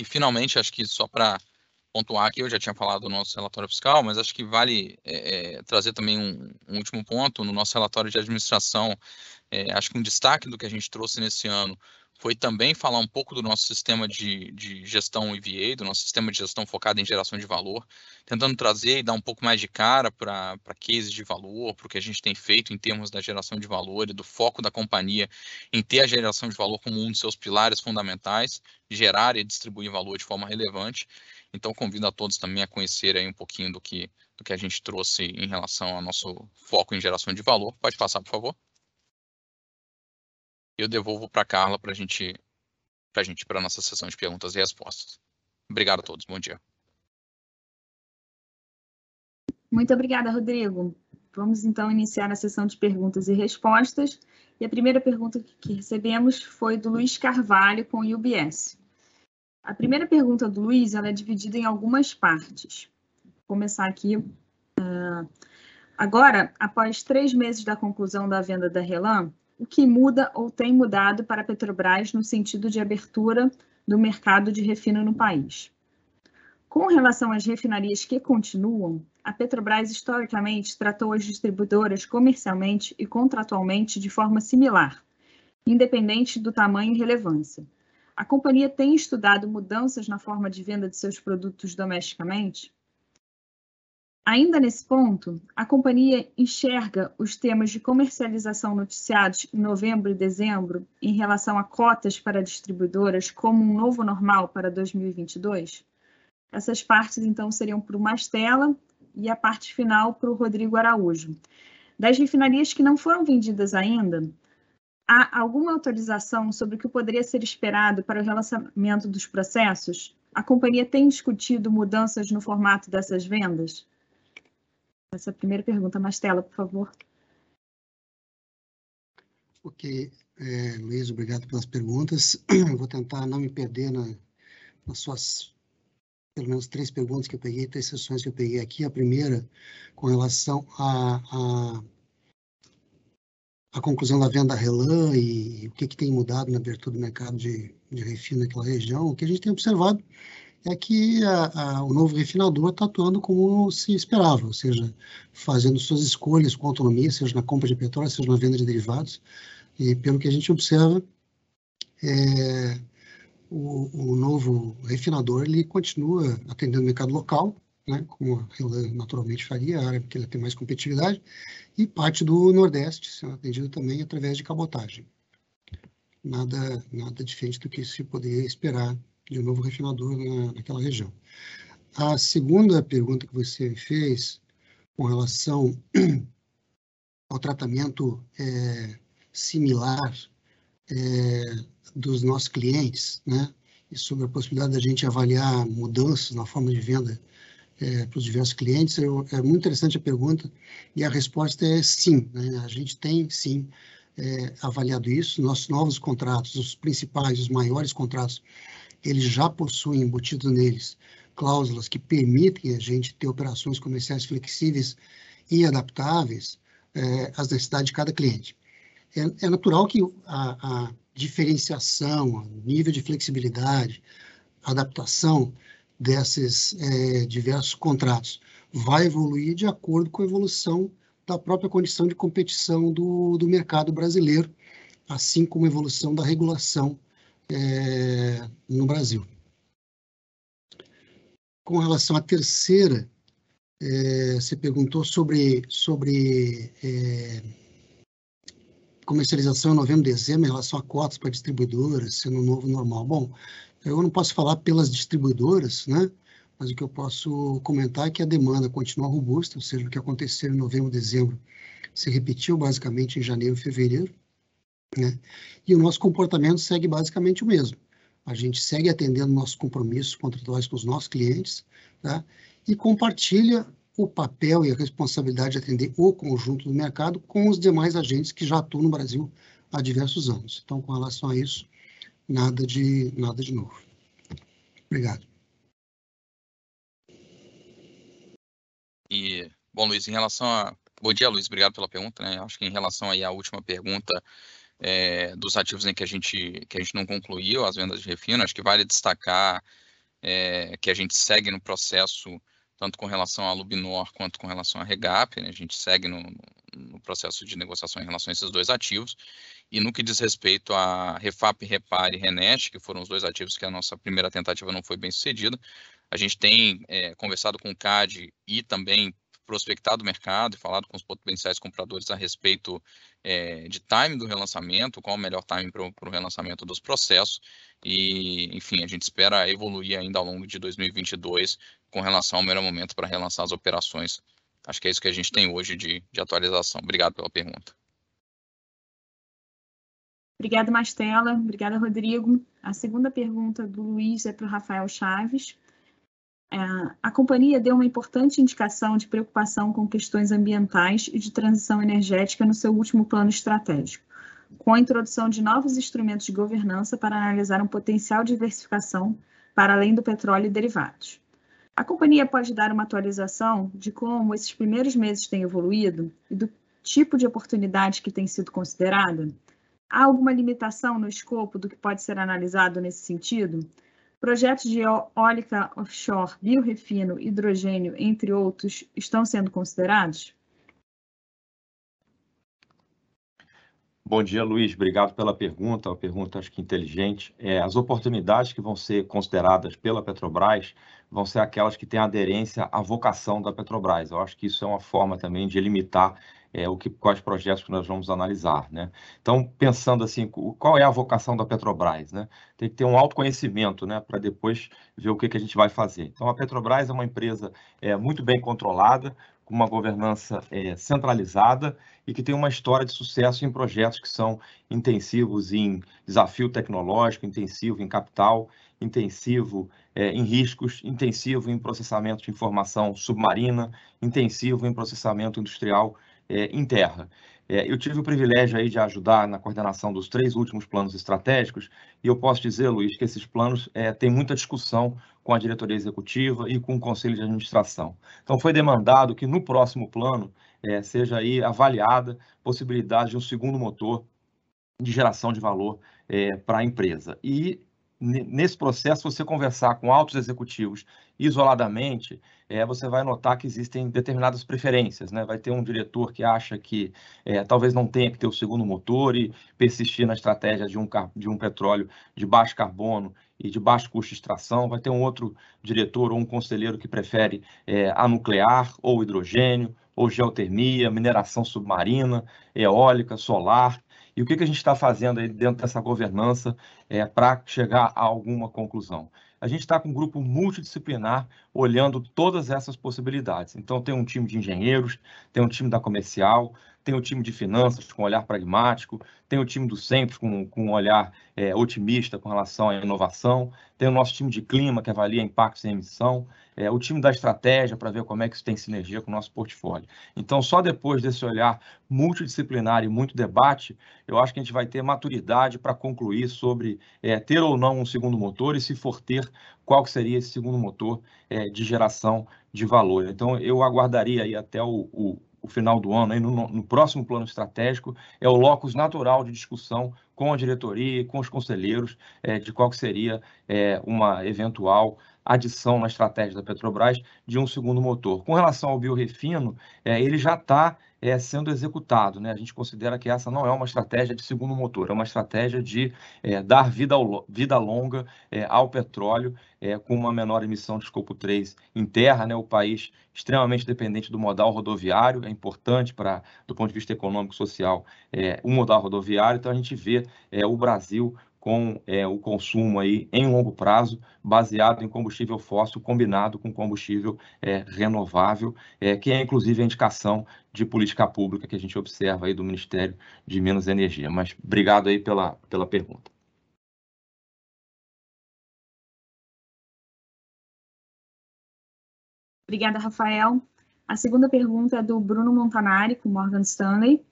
E, finalmente, acho que só para pontuar aqui, eu já tinha falado do nosso relatório fiscal, mas acho que vale é, trazer também um, um último ponto no nosso relatório de administração. É, acho que um destaque do que a gente trouxe nesse ano foi também falar um pouco do nosso sistema de, de gestão E V A, do nosso sistema de gestão focado em geração de valor, tentando trazer e dar um pouco mais de cara para cases de valor, para o que a gente tem feito em termos da geração de valor e do foco da companhia em ter a geração de valor como um dos seus pilares fundamentais, gerar e distribuir valor de forma relevante. Então, convido a todos também a conhecer aí um pouquinho do que, do que a gente trouxe em relação ao nosso foco em geração de valor. Pode passar, por favor. Eu devolvo para a Carla para gente, a gente para a nossa sessão de perguntas e respostas. Obrigado a todos, bom dia. Muito obrigada, Rodrigo. Vamos então iniciar a sessão de perguntas e respostas. E a primeira pergunta que recebemos foi do Luiz Carvalho com o U B S. A primeira pergunta do Luiz ela é dividida em algumas partes. Vou começar aqui. Uh, agora, após três meses da conclusão da venda da Relan, o que muda ou tem mudado para a Petrobras no sentido de abertura do mercado de refino no país? Com relação às refinarias que continuam, A Petrobras, historicamente, tratou as distribuidoras comercialmente e contratualmente de forma similar, independente do tamanho e relevância. A companhia tem estudado mudanças na forma de venda de seus produtos domesticamente? Ainda nesse ponto, a companhia enxerga os temas de comercialização noticiados em novembro e dezembro em relação a cotas para distribuidoras como um novo normal para dois mil e vinte e dois? Essas partes, então, seriam para o Mastella e a parte final para o Rodrigo Araújo. Das refinarias que não foram vendidas ainda, há alguma autorização sobre o que poderia ser esperado para o relançamento dos processos? A companhia tem discutido mudanças no formato dessas vendas? Essa primeira pergunta, Mastella, por favor. Ok, é, Luiz, obrigado pelas perguntas. Vou tentar não me perder na, nas suas, pelo menos, três perguntas que eu peguei, três sessões que eu peguei aqui. A primeira, com relação a... a a conclusão da venda Relan e o que, que tem mudado na abertura do mercado de, de refino naquela região, o que a gente tem observado é que a, a, o novo refinador está atuando como se esperava, ou seja, fazendo suas escolhas com autonomia, seja na compra de petróleo, seja na venda de derivados, e pelo que a gente observa, é, o, o novo refinador ele continua atendendo o mercado local, né, como a Relan naturalmente faria, a área que ela tem mais competitividade, e parte do Nordeste sendo atendido também através de cabotagem. Nada, nada diferente do que se poderia esperar de um novo refinador na, naquela região. A segunda pergunta que você fez com relação ao tratamento é, similar é, dos nossos clientes, né, e sobre a possibilidade da gente avaliar mudanças na forma de venda É, para os diversos clientes, eu, é muito interessante a pergunta e a resposta é sim, né? A gente tem sim é, avaliado isso. Nossos novos contratos, os principais, os maiores contratos, eles já possuem embutido neles cláusulas que permitem a gente ter operações comerciais flexíveis e adaptáveis é, às necessidades de cada cliente. É, é natural que a, a diferenciação, o nível de flexibilidade, a adaptação desses é, diversos contratos vai evoluir de acordo com a evolução da própria condição de competição do, do mercado brasileiro, assim como a evolução da regulação é, no Brasil. Com relação à terceira, é, você perguntou sobre, sobre é, comercialização em novembro e dezembro em relação a cotas para distribuidoras, sendo um novo normal. Bom, eu não posso falar pelas distribuidoras, né? Mas o que eu posso comentar é que a demanda continua robusta, ou seja, o que aconteceu em novembro, dezembro, se repetiu basicamente em janeiro e fevereiro, né? E o nosso comportamento segue basicamente o mesmo. A gente segue atendendo nossos compromissos contratuais com os nossos clientes, tá? E compartilha o papel e a responsabilidade de atender o conjunto do mercado com os demais agentes que já atuam no Brasil há diversos anos. Então, com relação a isso, Nada de, nada de novo. Obrigado. E, bom, Luiz, em relação a... Bom dia, Luiz, obrigado pela pergunta, né? Acho que em relação aí à última pergunta é, dos ativos em que a gente, que a gente não concluiu, as vendas de refino, acho que vale destacar é, que a gente segue no processo, tanto com relação à Lubinor quanto com relação à Regap, né? A gente segue no, no processo de negociação em relação a esses dois ativos. E no que diz respeito a Refap, Repar e Renest, que foram os dois ativos que a nossa primeira tentativa não foi bem sucedida, a gente tem é, conversado com o CADE e também prospectado o mercado e falado com os potenciais compradores a respeito é, de time do relançamento, qual o melhor time para o relançamento dos processos. E, enfim, a gente espera evoluir ainda ao longo de dois mil e vinte e dois com relação ao melhor momento para relançar as operações. Acho que é isso que a gente tem hoje de, de atualização. Obrigado pela pergunta. Obrigada, Mastella. Obrigada, Rodrigo. A segunda pergunta do Luiz é para o Rafael Chaves. É, a companhia deu uma importante indicação de preocupação com questões ambientais e de transição energética no seu último plano estratégico, com a introdução de novos instrumentos de governança para analisar um potencial de diversificação para além do petróleo e derivados. A companhia pode dar uma atualização de como esses primeiros meses têm evoluído e do tipo de oportunidade que tem sido considerada? Há alguma limitação no escopo do que pode ser analisado nesse sentido? Projetos de eólica offshore, biorefino, hidrogênio, entre outros, estão sendo considerados? Bom dia, Luiz. Obrigado pela pergunta, uma pergunta acho que inteligente. É, as oportunidades que vão ser consideradas pela Petrobras vão ser aquelas que têm aderência à vocação da Petrobras. Eu acho que isso é uma forma também de limitar é, o que, quais projetos que nós vamos analisar, né? Então, pensando assim, qual é a vocação da Petrobras, né? Tem que ter um autoconhecimento, né, para depois ver o que, que a gente vai fazer. Então, a Petrobras é uma empresa é, muito bem controlada, com uma governança é, centralizada e que tem uma história de sucesso em projetos que são intensivos em desafio tecnológico, intensivo em capital, intensivo é, em riscos, intensivo em processamento de informação submarina, intensivo em processamento industrial é, em terra. É, eu tive o privilégio aí de ajudar na coordenação dos três últimos planos estratégicos e eu posso dizer, Luiz, que esses planos é, têm muita discussão com a diretoria executiva e com o conselho de administração. Então, foi demandado que no próximo plano é, seja aí avaliada a possibilidade de um segundo motor de geração de valor é, para a empresa. E nesse processo, você conversar com altos executivos isoladamente, é, você vai notar que existem determinadas preferências, né? Vai ter um diretor que acha que é, talvez não tenha que ter o segundo motor e persistir na estratégia de um, de um petróleo de baixo carbono e de baixo custo de extração. Vai ter um outro diretor ou um conselheiro que prefere é, a nuclear ou hidrogênio, ou geotermia, mineração submarina, eólica, solar. E o que a gente está fazendo aí dentro dessa governança é, para chegar a alguma conclusão? A gente está com um grupo multidisciplinar olhando todas essas possibilidades. Então, tem um time de engenheiros, tem um time da comercial, tem o time de finanças com um olhar pragmático, tem o time do Centro com, com um olhar é, otimista com relação à inovação, tem o nosso time de clima que avalia impactos em emissão, é, o time da estratégia para ver como é que isso tem sinergia com o nosso portfólio. Então, só depois desse olhar multidisciplinar e muito debate, eu acho que a gente vai ter maturidade para concluir sobre é, ter ou não um segundo motor e, se for ter, qual que seria esse segundo motor é, de geração de valor. Então, eu aguardaria aí até o... o o final do ano, aí no, no próximo plano estratégico, é o locus natural de discussão com a diretoria e com os conselheiros é, de qual que seria é, uma eventual adição na estratégia da Petrobras de um segundo motor. Com relação ao biorefino, é, ele já está é, sendo executado, né? A gente considera que essa não é uma estratégia de segundo motor, é uma estratégia de é, dar vida, ao, vida longa é, ao petróleo é, com uma menor emissão de escopo três em terra, né? O país extremamente dependente do modal rodoviário, é importante para, do ponto de vista econômico e social, é, o modal rodoviário, então a gente vê é, o Brasil com é, o consumo aí em longo prazo, baseado em combustível fóssil combinado com combustível é, renovável, é, que é inclusive a indicação de política pública que a gente observa aí do Ministério de Minas e Energia. Mas obrigado aí pela, pela pergunta. Obrigada, Rafael. A segunda pergunta é do Bruno Montanari, com Morgan Stanley,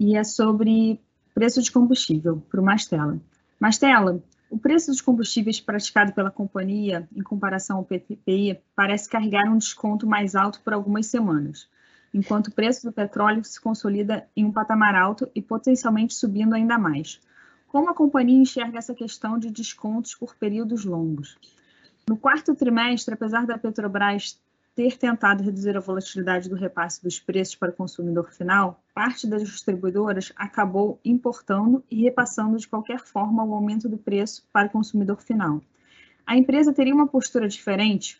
e é sobre preço de combustível, para o Mastella. Mastella, o preço dos combustíveis praticado pela companhia em comparação ao P P I parece carregar um desconto mais alto por algumas semanas, enquanto o preço do petróleo se consolida em um patamar alto e potencialmente subindo ainda mais. Como a companhia enxerga essa questão de descontos por períodos longos? No quarto trimestre, apesar da Petrobras ter tentado reduzir a volatilidade do repasse dos preços para o consumidor final, parte das distribuidoras acabou importando e repassando de qualquer forma o aumento do preço para o consumidor final. A empresa teria uma postura diferente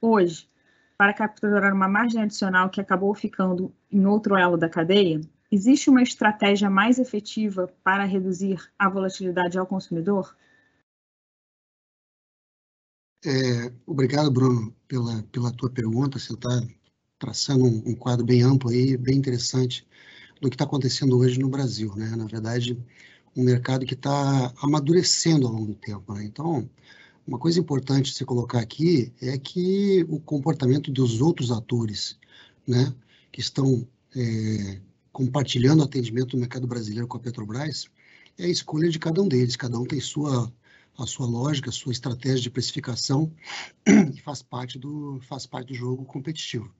hoje para capturar uma margem adicional que acabou ficando em outro elo da cadeia? Existe uma estratégia mais efetiva para reduzir a volatilidade ao consumidor? É, obrigado, Bruno, pela, pela tua pergunta. Você está traçando um, um quadro bem amplo aí, bem interessante do que está acontecendo hoje no Brasil, né? Na verdade, um mercado que está amadurecendo ao longo do tempo, né? Então, uma coisa importante de se colocar aqui é que o comportamento dos outros atores, né, que estão é, compartilhando o atendimento do mercado brasileiro com a Petrobras é a escolha de cada um deles. Cada um tem sua a sua lógica, a sua estratégia de precificação e faz parte do, faz parte do jogo competitivo.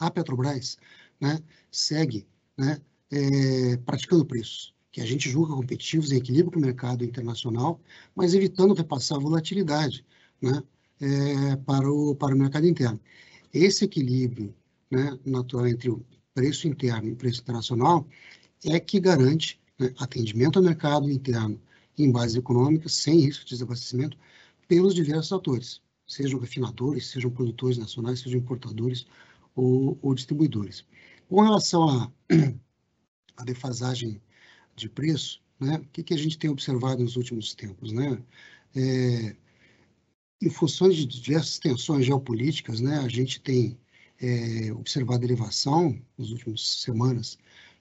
A Petrobras, né, segue, né, é, praticando preços, que que a gente julga competitivos, em equilíbrio com o mercado internacional, mas evitando repassar a volatilidade, né, é, para, o, para o mercado interno. Esse equilíbrio, né, natural entre o preço interno e o preço internacional é que garante, né, atendimento ao mercado interno em base econômica, sem risco de desabastecimento, pelos diversos atores, sejam refinadores, sejam produtores nacionais, sejam importadores ou, ou distribuidores. Com relação à a, a defasagem de preço, né, o que, que a gente tem observado nos últimos tempos? Né? É, em função de diversas tensões geopolíticas, né, a gente tem é, observado elevação nas últimas semanas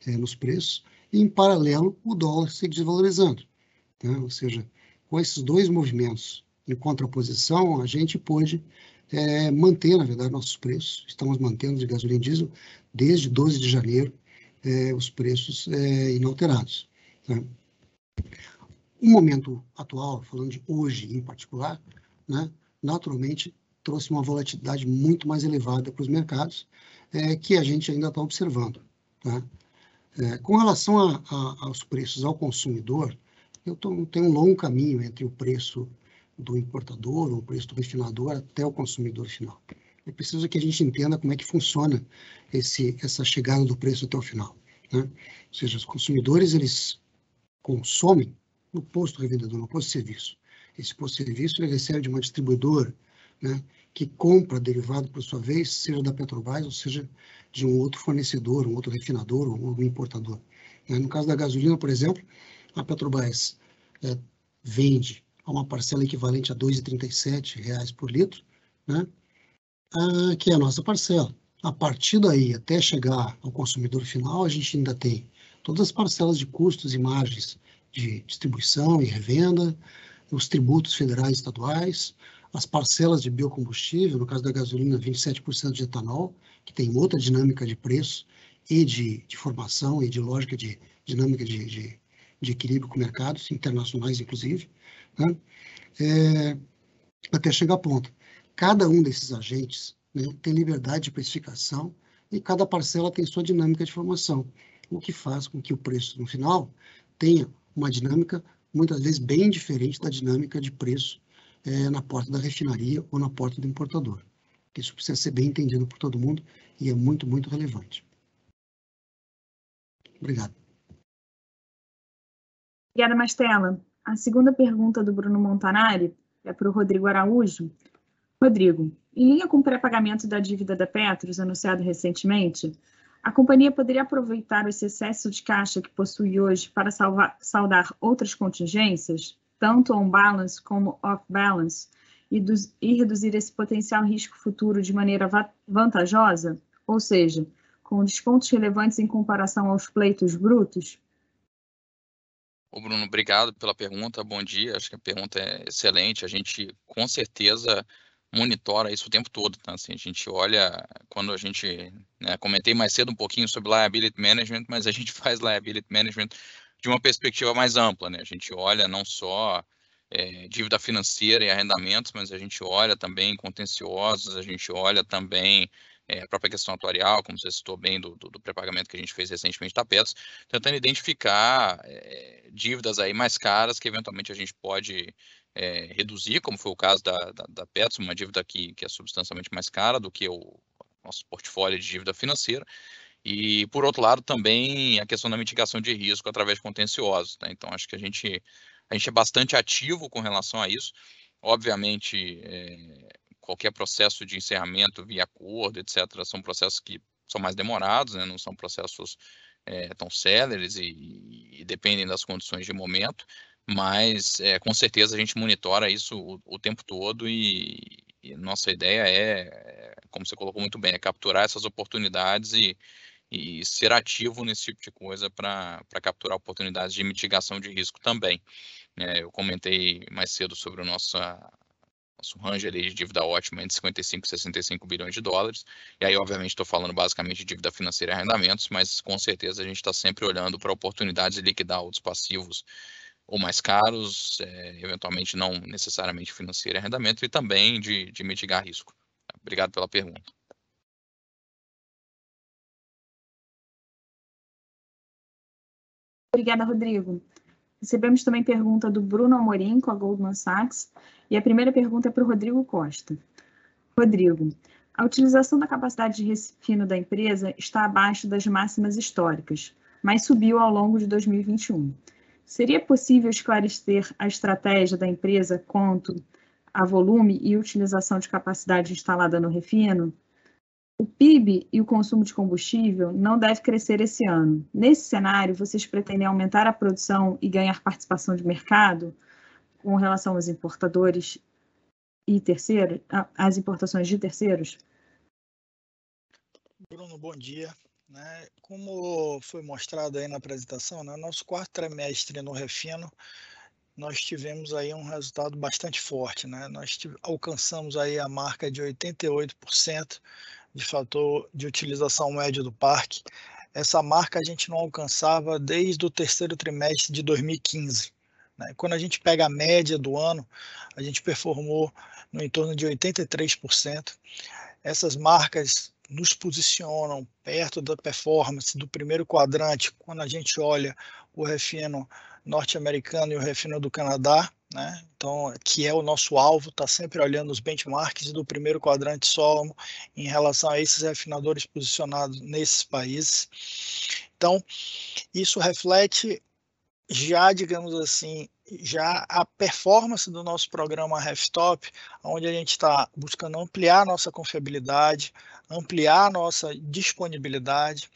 é, nos preços, e em paralelo o dólar se desvalorizando. Né? Ou seja, com esses dois movimentos em contraposição, a gente pôde é, manter, na verdade, nossos preços. Estamos mantendo de gasolina e diesel desde doze de janeiro, é, os preços é, inalterados. Né? O momento atual, falando de hoje em particular, né, naturalmente trouxe uma volatilidade muito mais elevada para os mercados, é, que a gente ainda está observando. Tá? É, com relação a, a, aos preços ao consumidor, eu tô, tenho um longo caminho entre o preço do importador, o preço do refinador, até o consumidor final. É preciso que a gente entenda como é que funciona esse, essa chegada do preço até o final. Né? Ou seja, os consumidores, eles consomem no posto revendedor, no posto de serviço. Esse posto de serviço ele recebe de uma distribuidora, né, que compra derivado, por sua vez, seja da Petrobras ou seja de um outro fornecedor, um outro refinador ou um importador. No caso da gasolina, por exemplo, a Petrobras é, vende a uma parcela equivalente a dois reais e trinta e sete centavos por litro, né? Ah, que é a nossa parcela. A partir daí, até chegar ao consumidor final, a gente ainda tem todas as parcelas de custos e margens de distribuição e revenda, os tributos federais e estaduais, as parcelas de biocombustível, no caso da gasolina, vinte e sete por cento de etanol, que tem outra dinâmica de preço e de, de formação e de lógica de dinâmica de, de, de equilíbrio com mercados internacionais, inclusive, né? É, até chegar à ponta. Cada um desses agentes, né, tem liberdade de precificação e cada parcela tem sua dinâmica de formação, o que faz com que o preço no final tenha uma dinâmica muitas vezes bem diferente da dinâmica de preço é, na porta da refinaria ou na porta do importador. Isso precisa ser bem entendido por todo mundo e é muito, muito relevante. Obrigado. Obrigada, Mastella. A segunda pergunta do Bruno Montanari é para o Rodrigo Araújo. Rodrigo, em linha com o pré-pagamento da dívida da Petros, anunciado recentemente, a companhia poderia aproveitar esse excesso de caixa que possui hoje para salvar, saldar outras contingências, tanto on-balance como off-balance, e, e reduzir esse potencial risco futuro de maneira va vantajosa? Ou seja, com descontos relevantes em comparação aos pleitos brutos? Ô Bruno, obrigado pela pergunta, bom dia, acho que a pergunta é excelente, a gente com certeza monitora isso o tempo todo, tá? Assim, a gente olha, quando a gente, né, comentei mais cedo um pouquinho sobre liability management, mas a gente faz liability management de uma perspectiva mais ampla, né? A gente olha não só é, dívida financeira e arrendamentos, mas a gente olha também contenciosos, a gente olha também É, a própria questão atuarial, como você citou bem, do, do, do pré-pagamento que a gente fez recentemente da Petros, tentando identificar é, dívidas aí mais caras que eventualmente a gente pode é, reduzir, como foi o caso da, da, da Petros, uma dívida que, que é substancialmente mais cara do que o nosso portfólio de dívida financeira. E, por outro lado, também a questão da mitigação de risco através de contenciosos. Tá? Então, acho que a gente, a gente é bastante ativo com relação a isso. Obviamente, é, qualquer processo de encerramento via acordo, etcétera, são processos que são mais demorados, né? Não são processos é, tão céleres e, e dependem das condições de momento, mas é, com certeza a gente monitora isso o, o tempo todo e, e nossa ideia é, como você colocou muito bem, é capturar essas oportunidades e, e ser ativo nesse tipo de coisa para capturar oportunidades de mitigação de risco também. É, eu comentei mais cedo sobre o nosso... nosso range ali de dívida ótima entre cinquenta e cinco e sessenta e cinco bilhões de dólares, e aí obviamente estou falando basicamente de dívida financeira e arrendamentos, mas com certeza a gente está sempre olhando para oportunidades de liquidar outros passivos ou mais caros, é, eventualmente não necessariamente financeiro e arrendamento, e também de, de mitigar risco. Obrigado pela pergunta. Obrigada, Rodrigo. Recebemos também pergunta do Bruno Amorim, com a Goldman Sachs, e a primeira pergunta é para o Rodrigo Costa. Rodrigo, a utilização da capacidade de refino da empresa está abaixo das máximas históricas, mas subiu ao longo de dois mil e vinte e um. Seria possível esclarecer a estratégia da empresa quanto a volume e utilização de capacidade instalada no refino? O P I B e o consumo de combustível não deve crescer esse ano. Nesse cenário, vocês pretendem aumentar a produção e ganhar participação de mercado com relação aos importadores e terceiros, às importações de terceiros? Bruno, bom dia. Né, como foi mostrado aí na apresentação, no nosso quarto trimestre no refino, nós tivemos aí um resultado bastante forte, né? Nós alcançamos aí a marca de oitenta e oito por cento de fator de utilização média do parque. Essa marca a gente não alcançava desde o terceiro trimestre de dois mil e quinze. Né? Quando a gente pega a média do ano, a gente performou no entorno de oitenta e três por cento. Essas marcas nos posicionam perto da performance do primeiro quadrante, quando a gente olha o refino norte-americano e o refino do Canadá, né? Então, que é o nosso alvo, está sempre olhando os benchmarks do primeiro quadrante Solomon em relação a esses refinadores posicionados nesses países. Então, isso reflete já, digamos assim, já a performance do nosso programa RefTop, onde a gente está buscando ampliar a nossa confiabilidade, ampliar a nossa disponibilidade.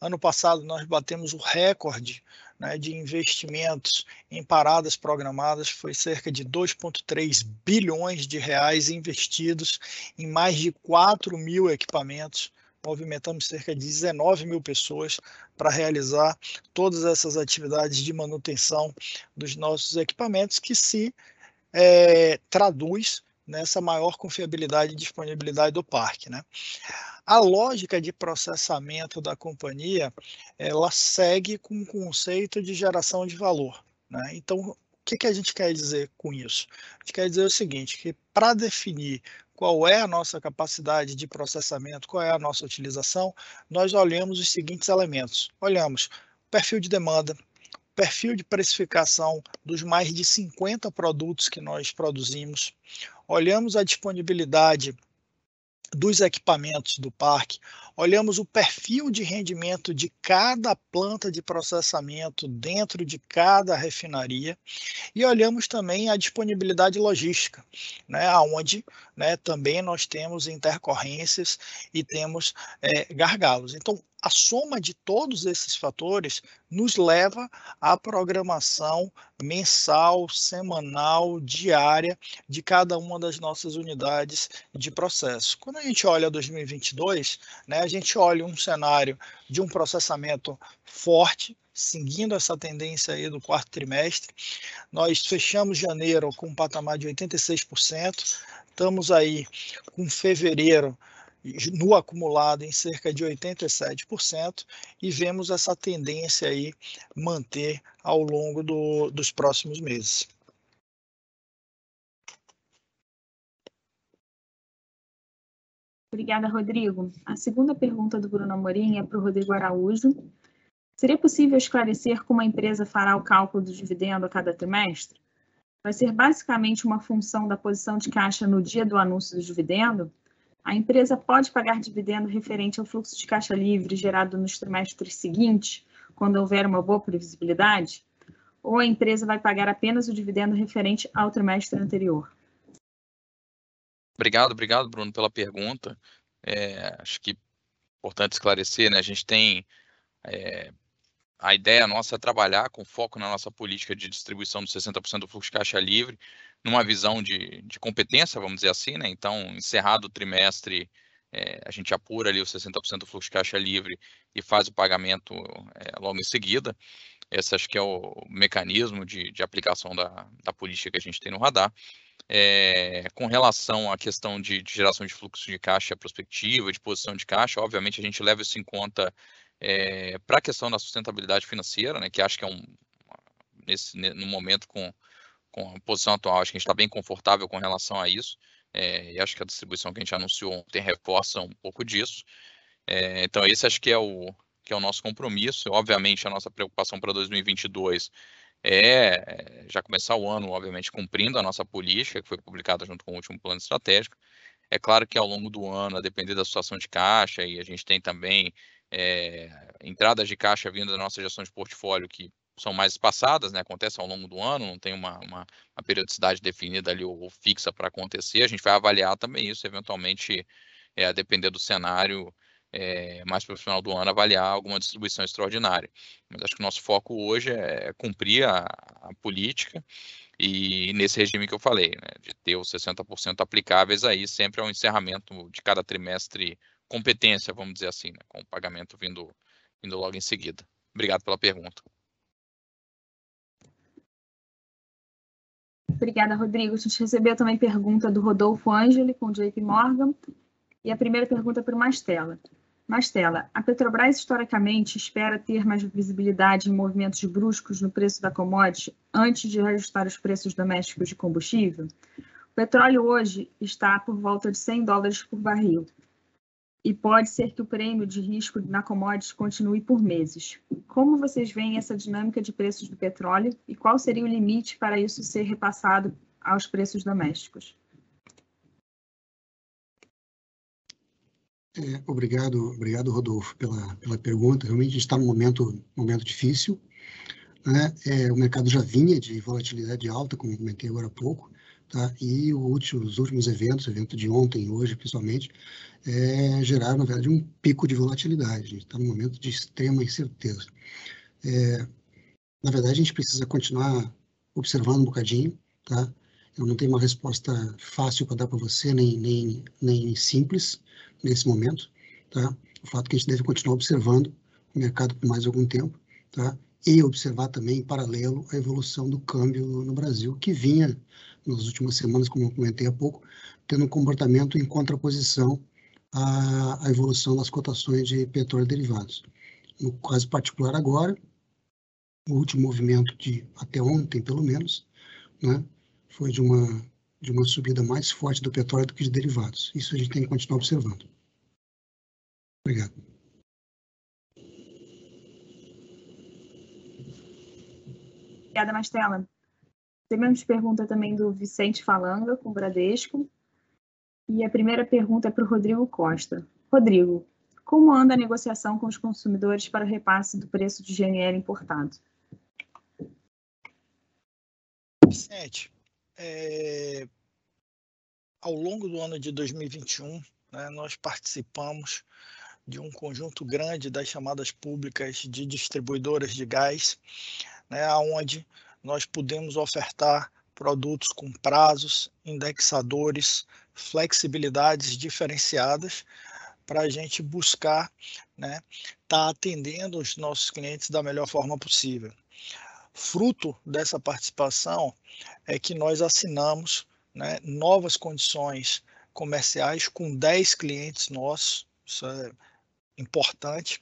Ano passado nós batemos o recorde, né, de investimentos em paradas programadas, foi cerca de dois vírgula três bilhões de reais investidos em mais de quatro mil equipamentos. Movimentamos cerca de dezenove mil pessoas para realizar todas essas atividades de manutenção dos nossos equipamentos, que se é, traduz nessa maior confiabilidade e disponibilidade do parque, né? A lógica de processamento da companhia, ela segue com o conceito de geração de valor, né? Então, o que, que a gente quer dizer com isso? A gente quer dizer o seguinte, que para definir qual é a nossa capacidade de processamento, qual é a nossa utilização, nós olhamos os seguintes elementos. Olhamos perfil de demanda, perfil de precificação dos mais de cinquenta produtos que nós produzimos, olhamos a disponibilidade dos equipamentos do parque, olhamos o perfil de rendimento de cada planta de processamento dentro de cada refinaria e olhamos também a disponibilidade logística, né, onde, né, também nós temos intercorrências e temos é, gargalos. Então, a soma de todos esses fatores nos leva à programação mensal, semanal, diária de cada uma das nossas unidades de processo. Quando a gente olha dois mil e vinte e dois, né, a gente olha um cenário de um processamento forte, seguindo essa tendência aí do quarto trimestre. Nós fechamos janeiro com um patamar de oitenta e seis por cento, estamos aí com fevereiro no acumulado em cerca de oitenta e sete por cento e vemos essa tendência aí manter ao longo do, dos próximos meses. Obrigada, Rodrigo. A segunda pergunta do Bruno Amorim é para o Rodrigo Araújo. Seria possível esclarecer como a empresa fará o cálculo do dividendo a cada trimestre? Vai ser basicamente uma função da posição de caixa no dia do anúncio do dividendo? A empresa pode pagar dividendo referente ao fluxo de caixa livre gerado nos trimestres seguintes, quando houver uma boa previsibilidade? Ou a empresa vai pagar apenas o dividendo referente ao trimestre anterior? Obrigado, obrigado, Bruno, pela pergunta. É, acho que é importante esclarecer, né? A gente tem... É, a ideia nossa é trabalhar com foco na nossa política de distribuição dos sessenta por cento do fluxo de caixa livre, numa visão de, de competência, vamos dizer assim, né? Então, encerrado o trimestre, é, a gente apura ali os sessenta por cento do fluxo de caixa livre e faz o pagamento é, logo em seguida. Esse acho que é o mecanismo de, de aplicação da, da política que a gente tem no radar. É, com relação à questão de, de geração de fluxo de caixa prospectiva, de posição de caixa, obviamente a gente leva isso em conta é, para a questão da sustentabilidade financeira, né? Que acho que é um, nesse, no momento com... com a posição atual, acho que a gente está bem confortável com relação a isso, é, e acho que a distribuição que a gente anunciou ontem reforça um pouco disso. É, então, esse acho que é o, que é o nosso compromisso. Obviamente, a nossa preocupação para dois mil e vinte e dois é já começar o ano, obviamente, cumprindo a nossa política, que foi publicada junto com o último plano estratégico. É claro que ao longo do ano, a depender da situação de caixa, e a gente tem também é, entradas de caixa vindo da nossa gestão de portfólio, que são mais espaçadas, né? Acontecem ao longo do ano, não tem uma, uma, uma periodicidade definida ali ou, ou fixa para acontecer. A gente vai avaliar também isso, eventualmente, é, a depender do cenário, é, mais para o final do ano, avaliar alguma distribuição extraordinária. Mas acho que o nosso foco hoje é cumprir a, a política e nesse regime que eu falei, né, de ter os sessenta por cento aplicáveis aí sempre ao encerramento de cada trimestre competência, vamos dizer assim, né, com o pagamento vindo, vindo logo em seguida. Obrigado pela pergunta. Obrigada, Rodrigo. A gente recebeu também pergunta do Rodolfo Ângeli com J P Morgan e a primeira pergunta é para o Mastella. Mastella, a Petrobras historicamente espera ter mais visibilidade em movimentos bruscos no preço da commodity antes de reajustar os preços domésticos de combustível? O petróleo hoje está por volta de cem dólares por barril e pode ser que o prêmio de risco na commodity continue por meses. Como vocês veem essa dinâmica de preços do petróleo e qual seria o limite para isso ser repassado aos preços domésticos? É, obrigado, obrigado, Rodolfo, pela, pela pergunta. Realmente a gente está num momento, momento difícil, né? É, o mercado já vinha de volatilidade alta, como eu comentei agora há pouco, tá? E o último, os últimos eventos, o evento de ontem, hoje, principalmente, é, geraram, na verdade, um pico de volatilidade. A gente está num momento de extrema incerteza. É, na verdade, a gente precisa continuar observando um bocadinho, tá? Eu não tenho uma resposta fácil para dar para você, nem, nem, nem simples nesse momento, tá? O fato é que a gente deve continuar observando o mercado por mais algum tempo, tá? E observar também, em paralelo, a evolução do câmbio no Brasil, que vinha, nas últimas semanas, como eu comentei há pouco, tendo um comportamento em contraposição à, à evolução das cotações de petróleo e derivados. No caso particular agora, o último movimento de até ontem, pelo menos, né? Foi de uma, de uma subida mais forte do petróleo do que de derivados. Isso a gente tem que continuar observando. Obrigado. Obrigada, Mastella. Temos pergunta também do Vicente Falanga, com o Bradesco. E a primeira pergunta é para o Rodrigo Costa. Rodrigo, como anda a negociação com os consumidores para o repasse do preço de G N L importado? Vicente. É, ao longo do ano de dois mil e vinte e um, né, nós participamos de um conjunto grande das chamadas públicas de distribuidoras de gás, né, onde nós pudemos ofertar produtos com prazos, indexadores, flexibilidades diferenciadas para a gente buscar, né, tá atendendo os nossos clientes da melhor forma possível. Fruto dessa participação é que nós assinamos, né, novas condições comerciais com dez clientes nossos, isso é importante,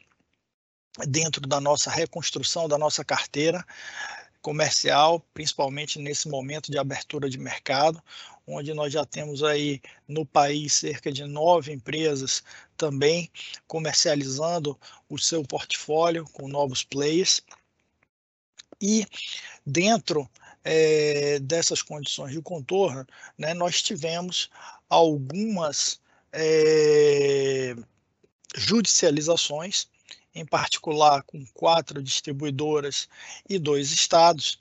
dentro da nossa reconstrução da nossa carteira comercial, principalmente nesse momento de abertura de mercado, onde nós já temos aí no país cerca de nove empresas também comercializando o seu portfólio com novos players. E dentro é, dessas condições de contorno, né, nós tivemos algumas é, judicializações, em particular com quatro distribuidoras e dois estados,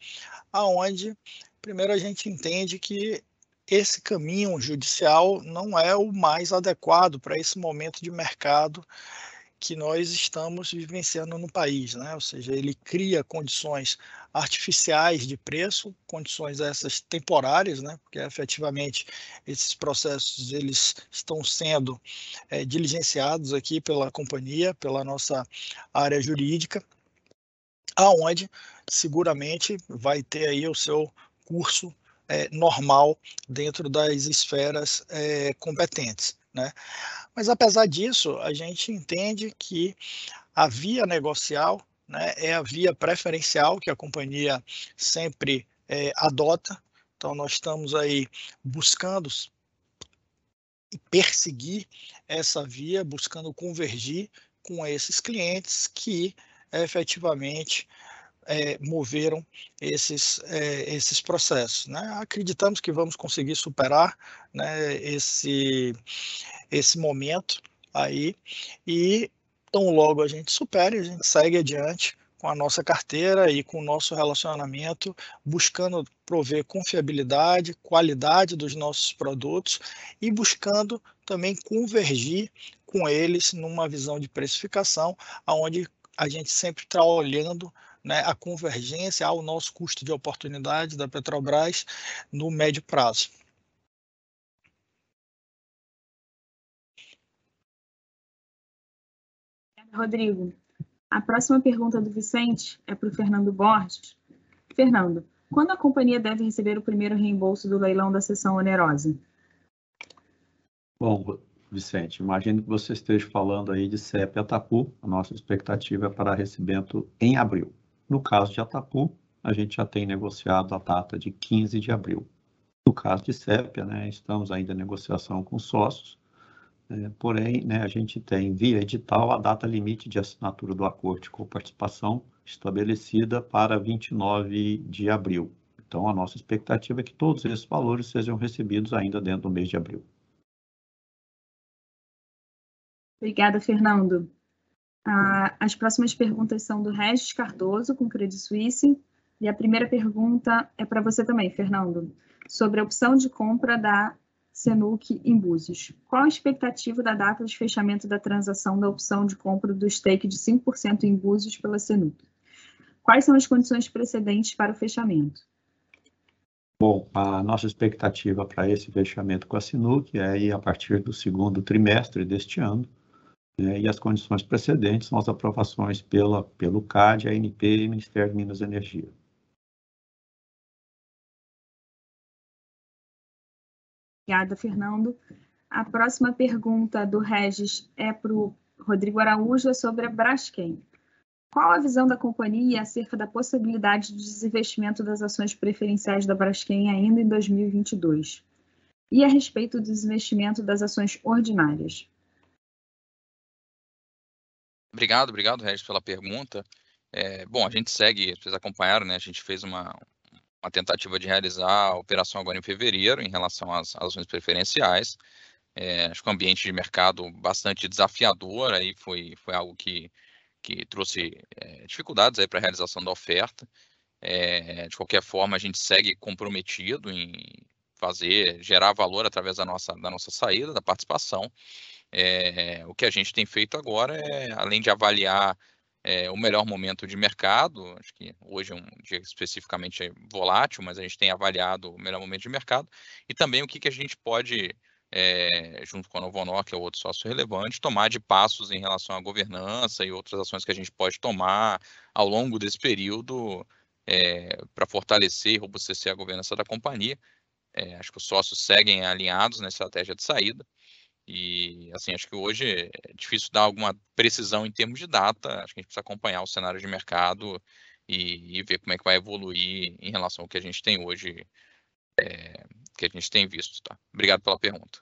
aonde primeiro a gente entende que esse caminho judicial não é o mais adequado para esse momento de mercado que nós estamos vivenciando no país, né? Ou seja, ele cria condições artificiais de preço, condições essas temporárias, né? Porque efetivamente esses processos eles estão sendo é, diligenciados aqui pela companhia, pela nossa área jurídica, aonde seguramente vai ter aí o seu curso é, normal dentro das esferas é, competentes. Né? Mas, apesar disso, a gente entende que a via negocial, né, é a via preferencial que a companhia sempre é, adota. Então, nós estamos aí buscando perseguir essa via, buscando convergir com esses clientes que efetivamente é, moveram esses, é, esses processos, né? Acreditamos que vamos conseguir superar, né, esse, esse momento aí, e tão logo a gente supere, a gente segue adiante com a nossa carteira e com o nosso relacionamento, buscando prover confiabilidade, qualidade dos nossos produtos e buscando também convergir com eles numa visão de precificação, onde a gente sempre está olhando, né, a convergência ao nosso custo de oportunidade da Petrobras no médio prazo. Rodrigo, a próxima pergunta do Vicente é para o Fernando Borges. Fernando, quando a companhia deve receber o primeiro reembolso do leilão da seção onerosa? Bom, Vicente, imagino que você esteja falando aí de Sépia e Atapu. A nossa expectativa é para recebimento em abril. No caso de Atapu, a gente já tem negociado a data de quinze de abril. No caso de Sépia, né, estamos ainda em negociação com sócios. É, porém, né, a gente tem via edital a data limite de assinatura do acordo de coparticipação estabelecida para vinte e nove de abril. Então, a nossa expectativa é que todos esses valores sejam recebidos ainda dentro do mês de abril. Obrigada, Fernando. Ah, as próximas perguntas são do Regis Cardoso, com Credit Suisse. E a primeira pergunta é para você também, Fernando, sobre a opção de compra da Senuc em Búzios. Qual a expectativa da data de fechamento da transação da opção de compra do stake de cinco por cento em Búzios pela Senuc? Quais são as condições precedentes para o fechamento? Bom, a nossa expectativa para esse fechamento com a Senuc é ir a partir do segundo trimestre deste ano, né, e as condições precedentes são as aprovações pela, pelo CADE, A N P e Ministério de Minas e Energia. Obrigada, Fernando. A próxima pergunta do Regis é para o Rodrigo Araújo sobre a Braskem. Qual a visão da companhia acerca da possibilidade de desinvestimento das ações preferenciais da Braskem ainda em dois mil e vinte e dois? E a respeito do desinvestimento das ações ordinárias? Obrigado, obrigado, Regis, pela pergunta. É, bom, a gente segue, vocês acompanharam, né? A gente fez uma... uma tentativa de realizar a operação agora em fevereiro em relação às ações preferenciais. É, acho que o ambiente de mercado bastante desafiador aí foi, foi algo que, que trouxe é, dificuldades para a realização da oferta. É, de qualquer forma, a gente segue comprometido em fazer, gerar valor através da nossa, da nossa saída, da participação. É, o que a gente tem feito agora é, além de avaliar É, o melhor momento de mercado, acho que hoje é um dia especificamente volátil, mas a gente tem avaliado o melhor momento de mercado e também o que, que a gente pode, é, junto com a Novonor, que é outro sócio relevante, tomar de passos em relação à governança e outras ações que a gente pode tomar ao longo desse período é, para fortalecer e robustecer a governança da companhia. É, acho que os sócios seguem alinhados na estratégia de saída. E, assim, acho que hoje é difícil dar alguma precisão em termos de data, acho que a gente precisa acompanhar o cenário de mercado e, e ver como é que vai evoluir em relação ao que a gente tem hoje, é, que a gente tem visto, tá? Obrigado pela pergunta.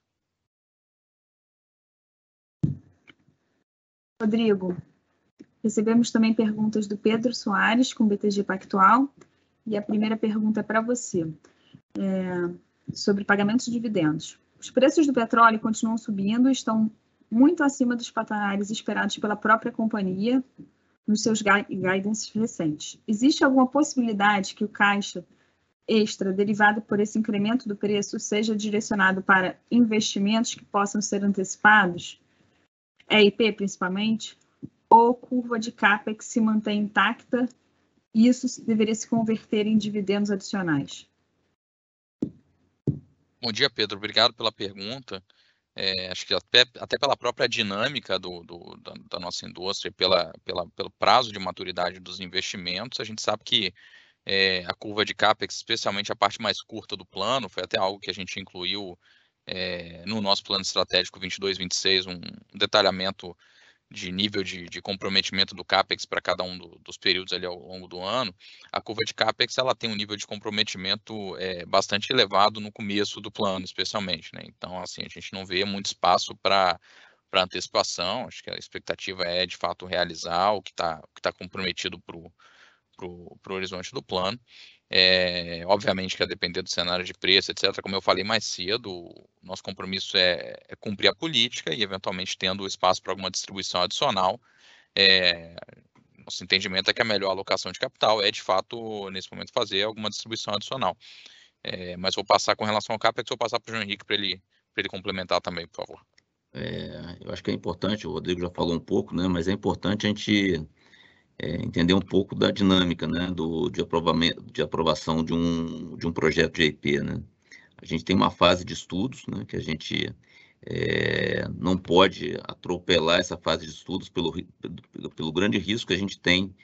Rodrigo, recebemos também perguntas do Pedro Soares, com B T G Pactual, e a primeira pergunta é para você, é, sobre pagamentos de dividendos. Os preços do petróleo continuam subindo e estão muito acima dos patamares esperados pela própria companhia nos seus guidance recentes. Existe alguma possibilidade que o caixa extra derivado por esse incremento do preço seja direcionado para investimentos que possam ser antecipados, E I P principalmente, ou curva de CAPEX se mantém intacta e isso deveria se converter em dividendos adicionais? Bom dia, Pedro. Obrigado pela pergunta. É, acho que até, até pela própria dinâmica do, do, da, da nossa indústria, pela, pela, pelo prazo de maturidade dos investimentos, a gente sabe que é, a curva de CAPEX, especialmente a parte mais curta do plano, foi até algo que a gente incluiu é, no nosso plano estratégico vinte e dois vinte e seis, um detalhamento de nível de, de comprometimento do CAPEX para cada um do, dos períodos ali ao longo do ano. A curva de CAPEX ela tem um nível de comprometimento é, bastante elevado no começo do plano, especialmente, né? Então, assim, a gente não vê muito espaço para para antecipação. Acho que a expectativa é, de fato, realizar o que está o que tá comprometido para o horizonte do plano. É, obviamente que a depender do cenário de preço, etcétera, como eu falei mais cedo, o nosso compromisso é, é cumprir a política e, eventualmente, tendo espaço para alguma distribuição adicional. É, nosso entendimento é que a melhor alocação de capital é, de fato, nesse momento, fazer alguma distribuição adicional. É, mas vou passar com relação ao CAPEX, vou passar para o João Henrique para ele, para ele complementar também, por favor. É, eu acho que é importante, o Rodrigo já falou um pouco, né, mas é importante a gente é, entender um pouco da dinâmica, né, do, de, de aprovação de um, de um projeto de E I P, né. A gente tem uma fase de estudos, né, que a gente é, não pode atropelar essa fase de estudos pelo, pelo, pelo grande risco que a gente tem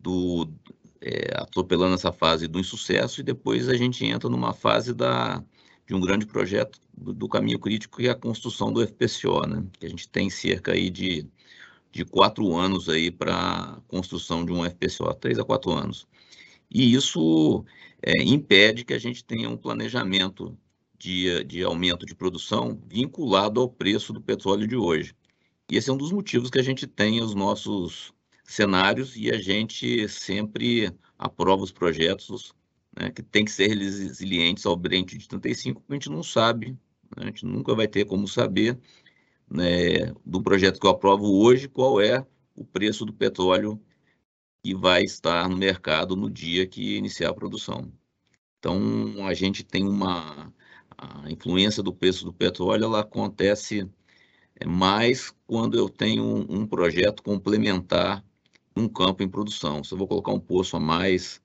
do, é, atropelando essa fase do insucesso, e depois a gente entra numa fase da... de um grande projeto do, do caminho crítico, que é a construção do F P C O, né? Que a gente tem cerca aí de, de quatro anos aí para construção de um F P C O, três a quatro anos. E isso é, impede que a gente tenha um planejamento de, de aumento de produção vinculado ao preço do petróleo de hoje. E esse é um dos motivos que a gente tem os nossos cenários, e a gente sempre aprova os projetos, né, que tem que ser resilientes ao Brent de trinta e cinco, porque a gente não sabe, né, a gente nunca vai ter como saber, né, do projeto que eu aprovo hoje, qual é o preço do petróleo que vai estar no mercado no dia que iniciar a produção. Então, a gente tem uma... A influência do preço do petróleo, ela acontece mais quando eu tenho um, um projeto complementar, um campo em produção. Se eu vou colocar um poço a mais...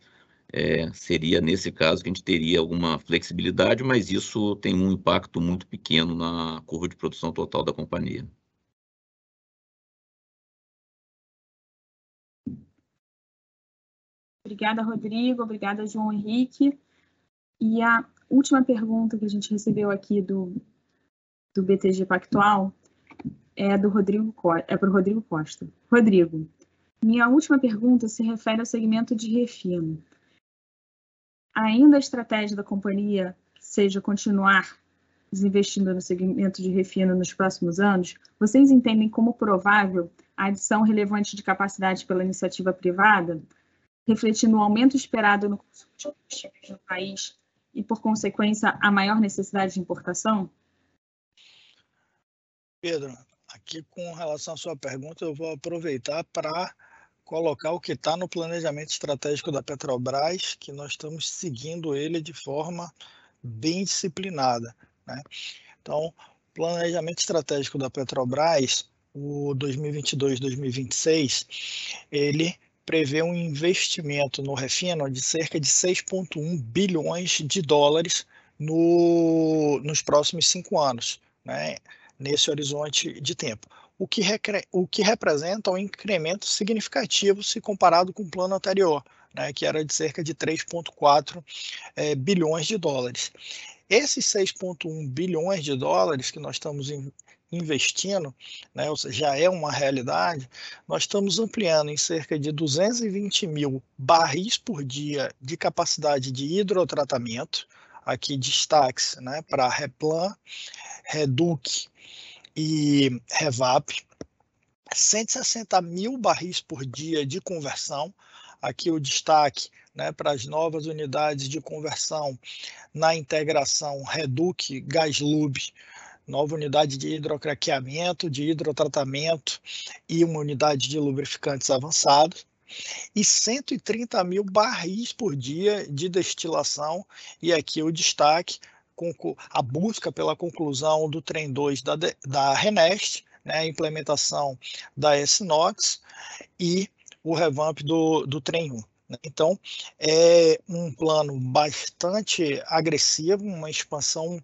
É, seria nesse caso que a gente teria alguma flexibilidade, mas isso tem um impacto muito pequeno na curva de produção total da companhia. Obrigada, Rodrigo. Obrigada, João Henrique. E a última pergunta que a gente recebeu aqui do, do B T G Pactual é do Rodrigo, é para o Rodrigo Costa. Rodrigo, minha última pergunta se refere ao segmento de refino. Ainda a estratégia da companhia seja continuar investindo no segmento de refino nos próximos anos, vocês entendem como provável a adição relevante de capacidade pela iniciativa privada, refletindo o aumento esperado no consumo de combustíveis no país e, por consequência, a maior necessidade de importação? Pedro, aqui com relação à sua pergunta, eu vou aproveitar para colocar o que está no planejamento estratégico da Petrobras, que nós estamos seguindo ele de forma bem disciplinada, né? Então, planejamento estratégico da Petrobras, o dois mil e vinte e dois a dois mil e vinte e seis, ele prevê um investimento no refino de cerca de seis vírgula um bilhões de dólares no, nos próximos cinco anos, né? Nesse horizonte de tempo. O que, recre... o que representa um incremento significativo se comparado com o plano anterior, né, que era de cerca de três vírgula quatro é, bilhões de dólares. Esses seis vírgula um bilhões de dólares que nós estamos in... investindo, né, ou seja, já é uma realidade, nós estamos ampliando em cerca de duzentos e vinte mil barris por dia de capacidade de hidrotratamento, aqui destaques, né, para Relan, Reduc e Revap, cento e sessenta mil barris por dia de conversão, aqui o destaque, né, para as novas unidades de conversão na integração Reduc Gaslub, nova unidade de hidrocraqueamento, de hidrotratamento e uma unidade de lubrificantes avançados, e cento e trinta mil barris por dia de destilação, e aqui o destaque, a busca pela conclusão do trem dois da, da Renest, né, a implementação da S N O X e o revamp do, do trem um. Né? Então, é um plano bastante agressivo, uma expansão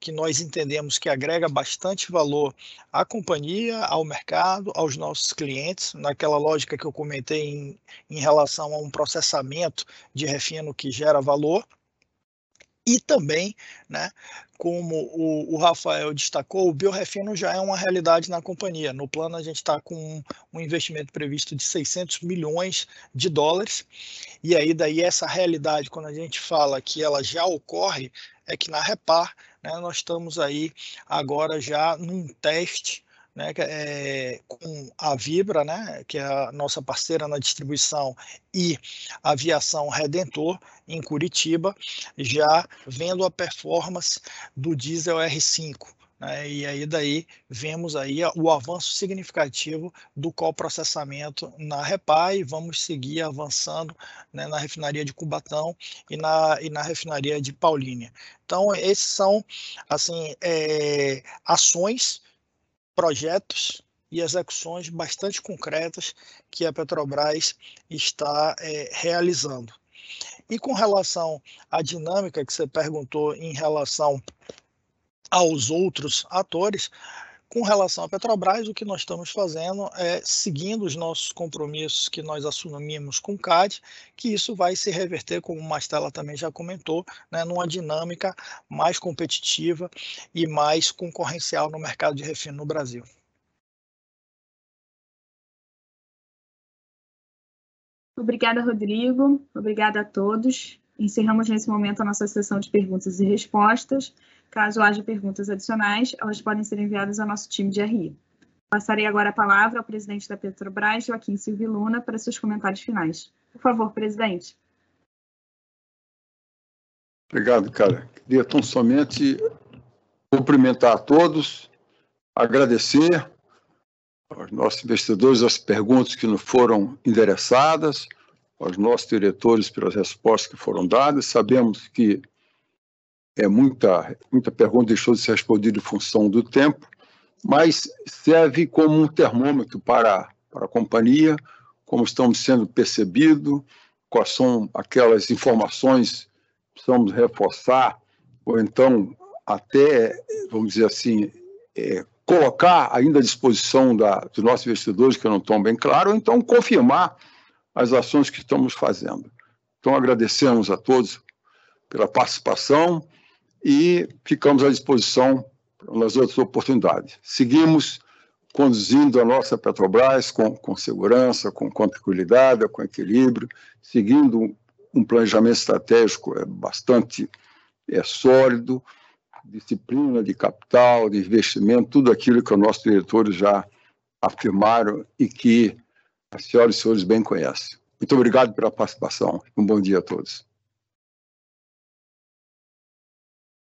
que nós entendemos que agrega bastante valor à companhia, ao mercado, aos nossos clientes, naquela lógica que eu comentei em, em relação a um processamento de refino que gera valor. E também, né, como o, o Rafael destacou, o biorefino já é uma realidade na companhia. No plano, a gente está com um, um investimento previsto de seiscentos milhões de dólares. E aí, daí essa realidade, quando a gente fala que ela já ocorre, é que na Repar, né, nós estamos aí agora já num teste né, é, com a Vibra, né, que é a nossa parceira na distribuição, e a Aviação Redentor, em Curitiba, já vendo a performance do diesel R cinco. Né, e aí daí vemos aí o avanço significativo do coprocessamento na Repar e vamos seguir avançando, né, na refinaria de Cubatão e na, e na refinaria de Paulínia. Então, esses são assim, é, ações, projetos e execuções bastante concretas que a Petrobras está é, realizando. E com relação à dinâmica que você perguntou em relação aos outros atores, com relação à Petrobras, o que nós estamos fazendo é seguindo os nossos compromissos que nós assumimos com o CADE, que isso vai se reverter, como o Mastella também já comentou, né, numa dinâmica mais competitiva e mais concorrencial no mercado de refino no Brasil. Obrigada, Rodrigo. Obrigada a todos. Encerramos nesse momento a nossa sessão de perguntas e respostas. Caso haja perguntas adicionais, elas podem ser enviadas ao nosso time de R I. Passarei agora a palavra ao presidente da Petrobras, Joaquim Silva Luna, para seus comentários finais. Por favor, presidente. Obrigado, cara. Queria tão somente cumprimentar a todos, agradecer aos nossos investidores as perguntas que nos foram endereçadas, aos nossos diretores pelas respostas que foram dadas. Sabemos que É muita, muita pergunta deixou de ser respondida em função do tempo, mas serve como um termômetro para, para a companhia, como estamos sendo percebidos, quais são aquelas informações que precisamos reforçar, ou então até, vamos dizer assim, é, colocar ainda à disposição da, dos nossos investidores, que não estão bem claros, ou então confirmar as ações que estamos fazendo. Então, agradecemos a todos pela participação, e ficamos à disposição nas outras oportunidades. Seguimos conduzindo a nossa Petrobras com, com segurança, com, com tranquilidade, com equilíbrio, seguindo um planejamento estratégico bastante é, sólido, disciplina de capital, de investimento, tudo aquilo que os nossos diretores já afirmaram e que as senhoras e senhores bem conhecem. Muito obrigado pela participação. Um bom dia a todos.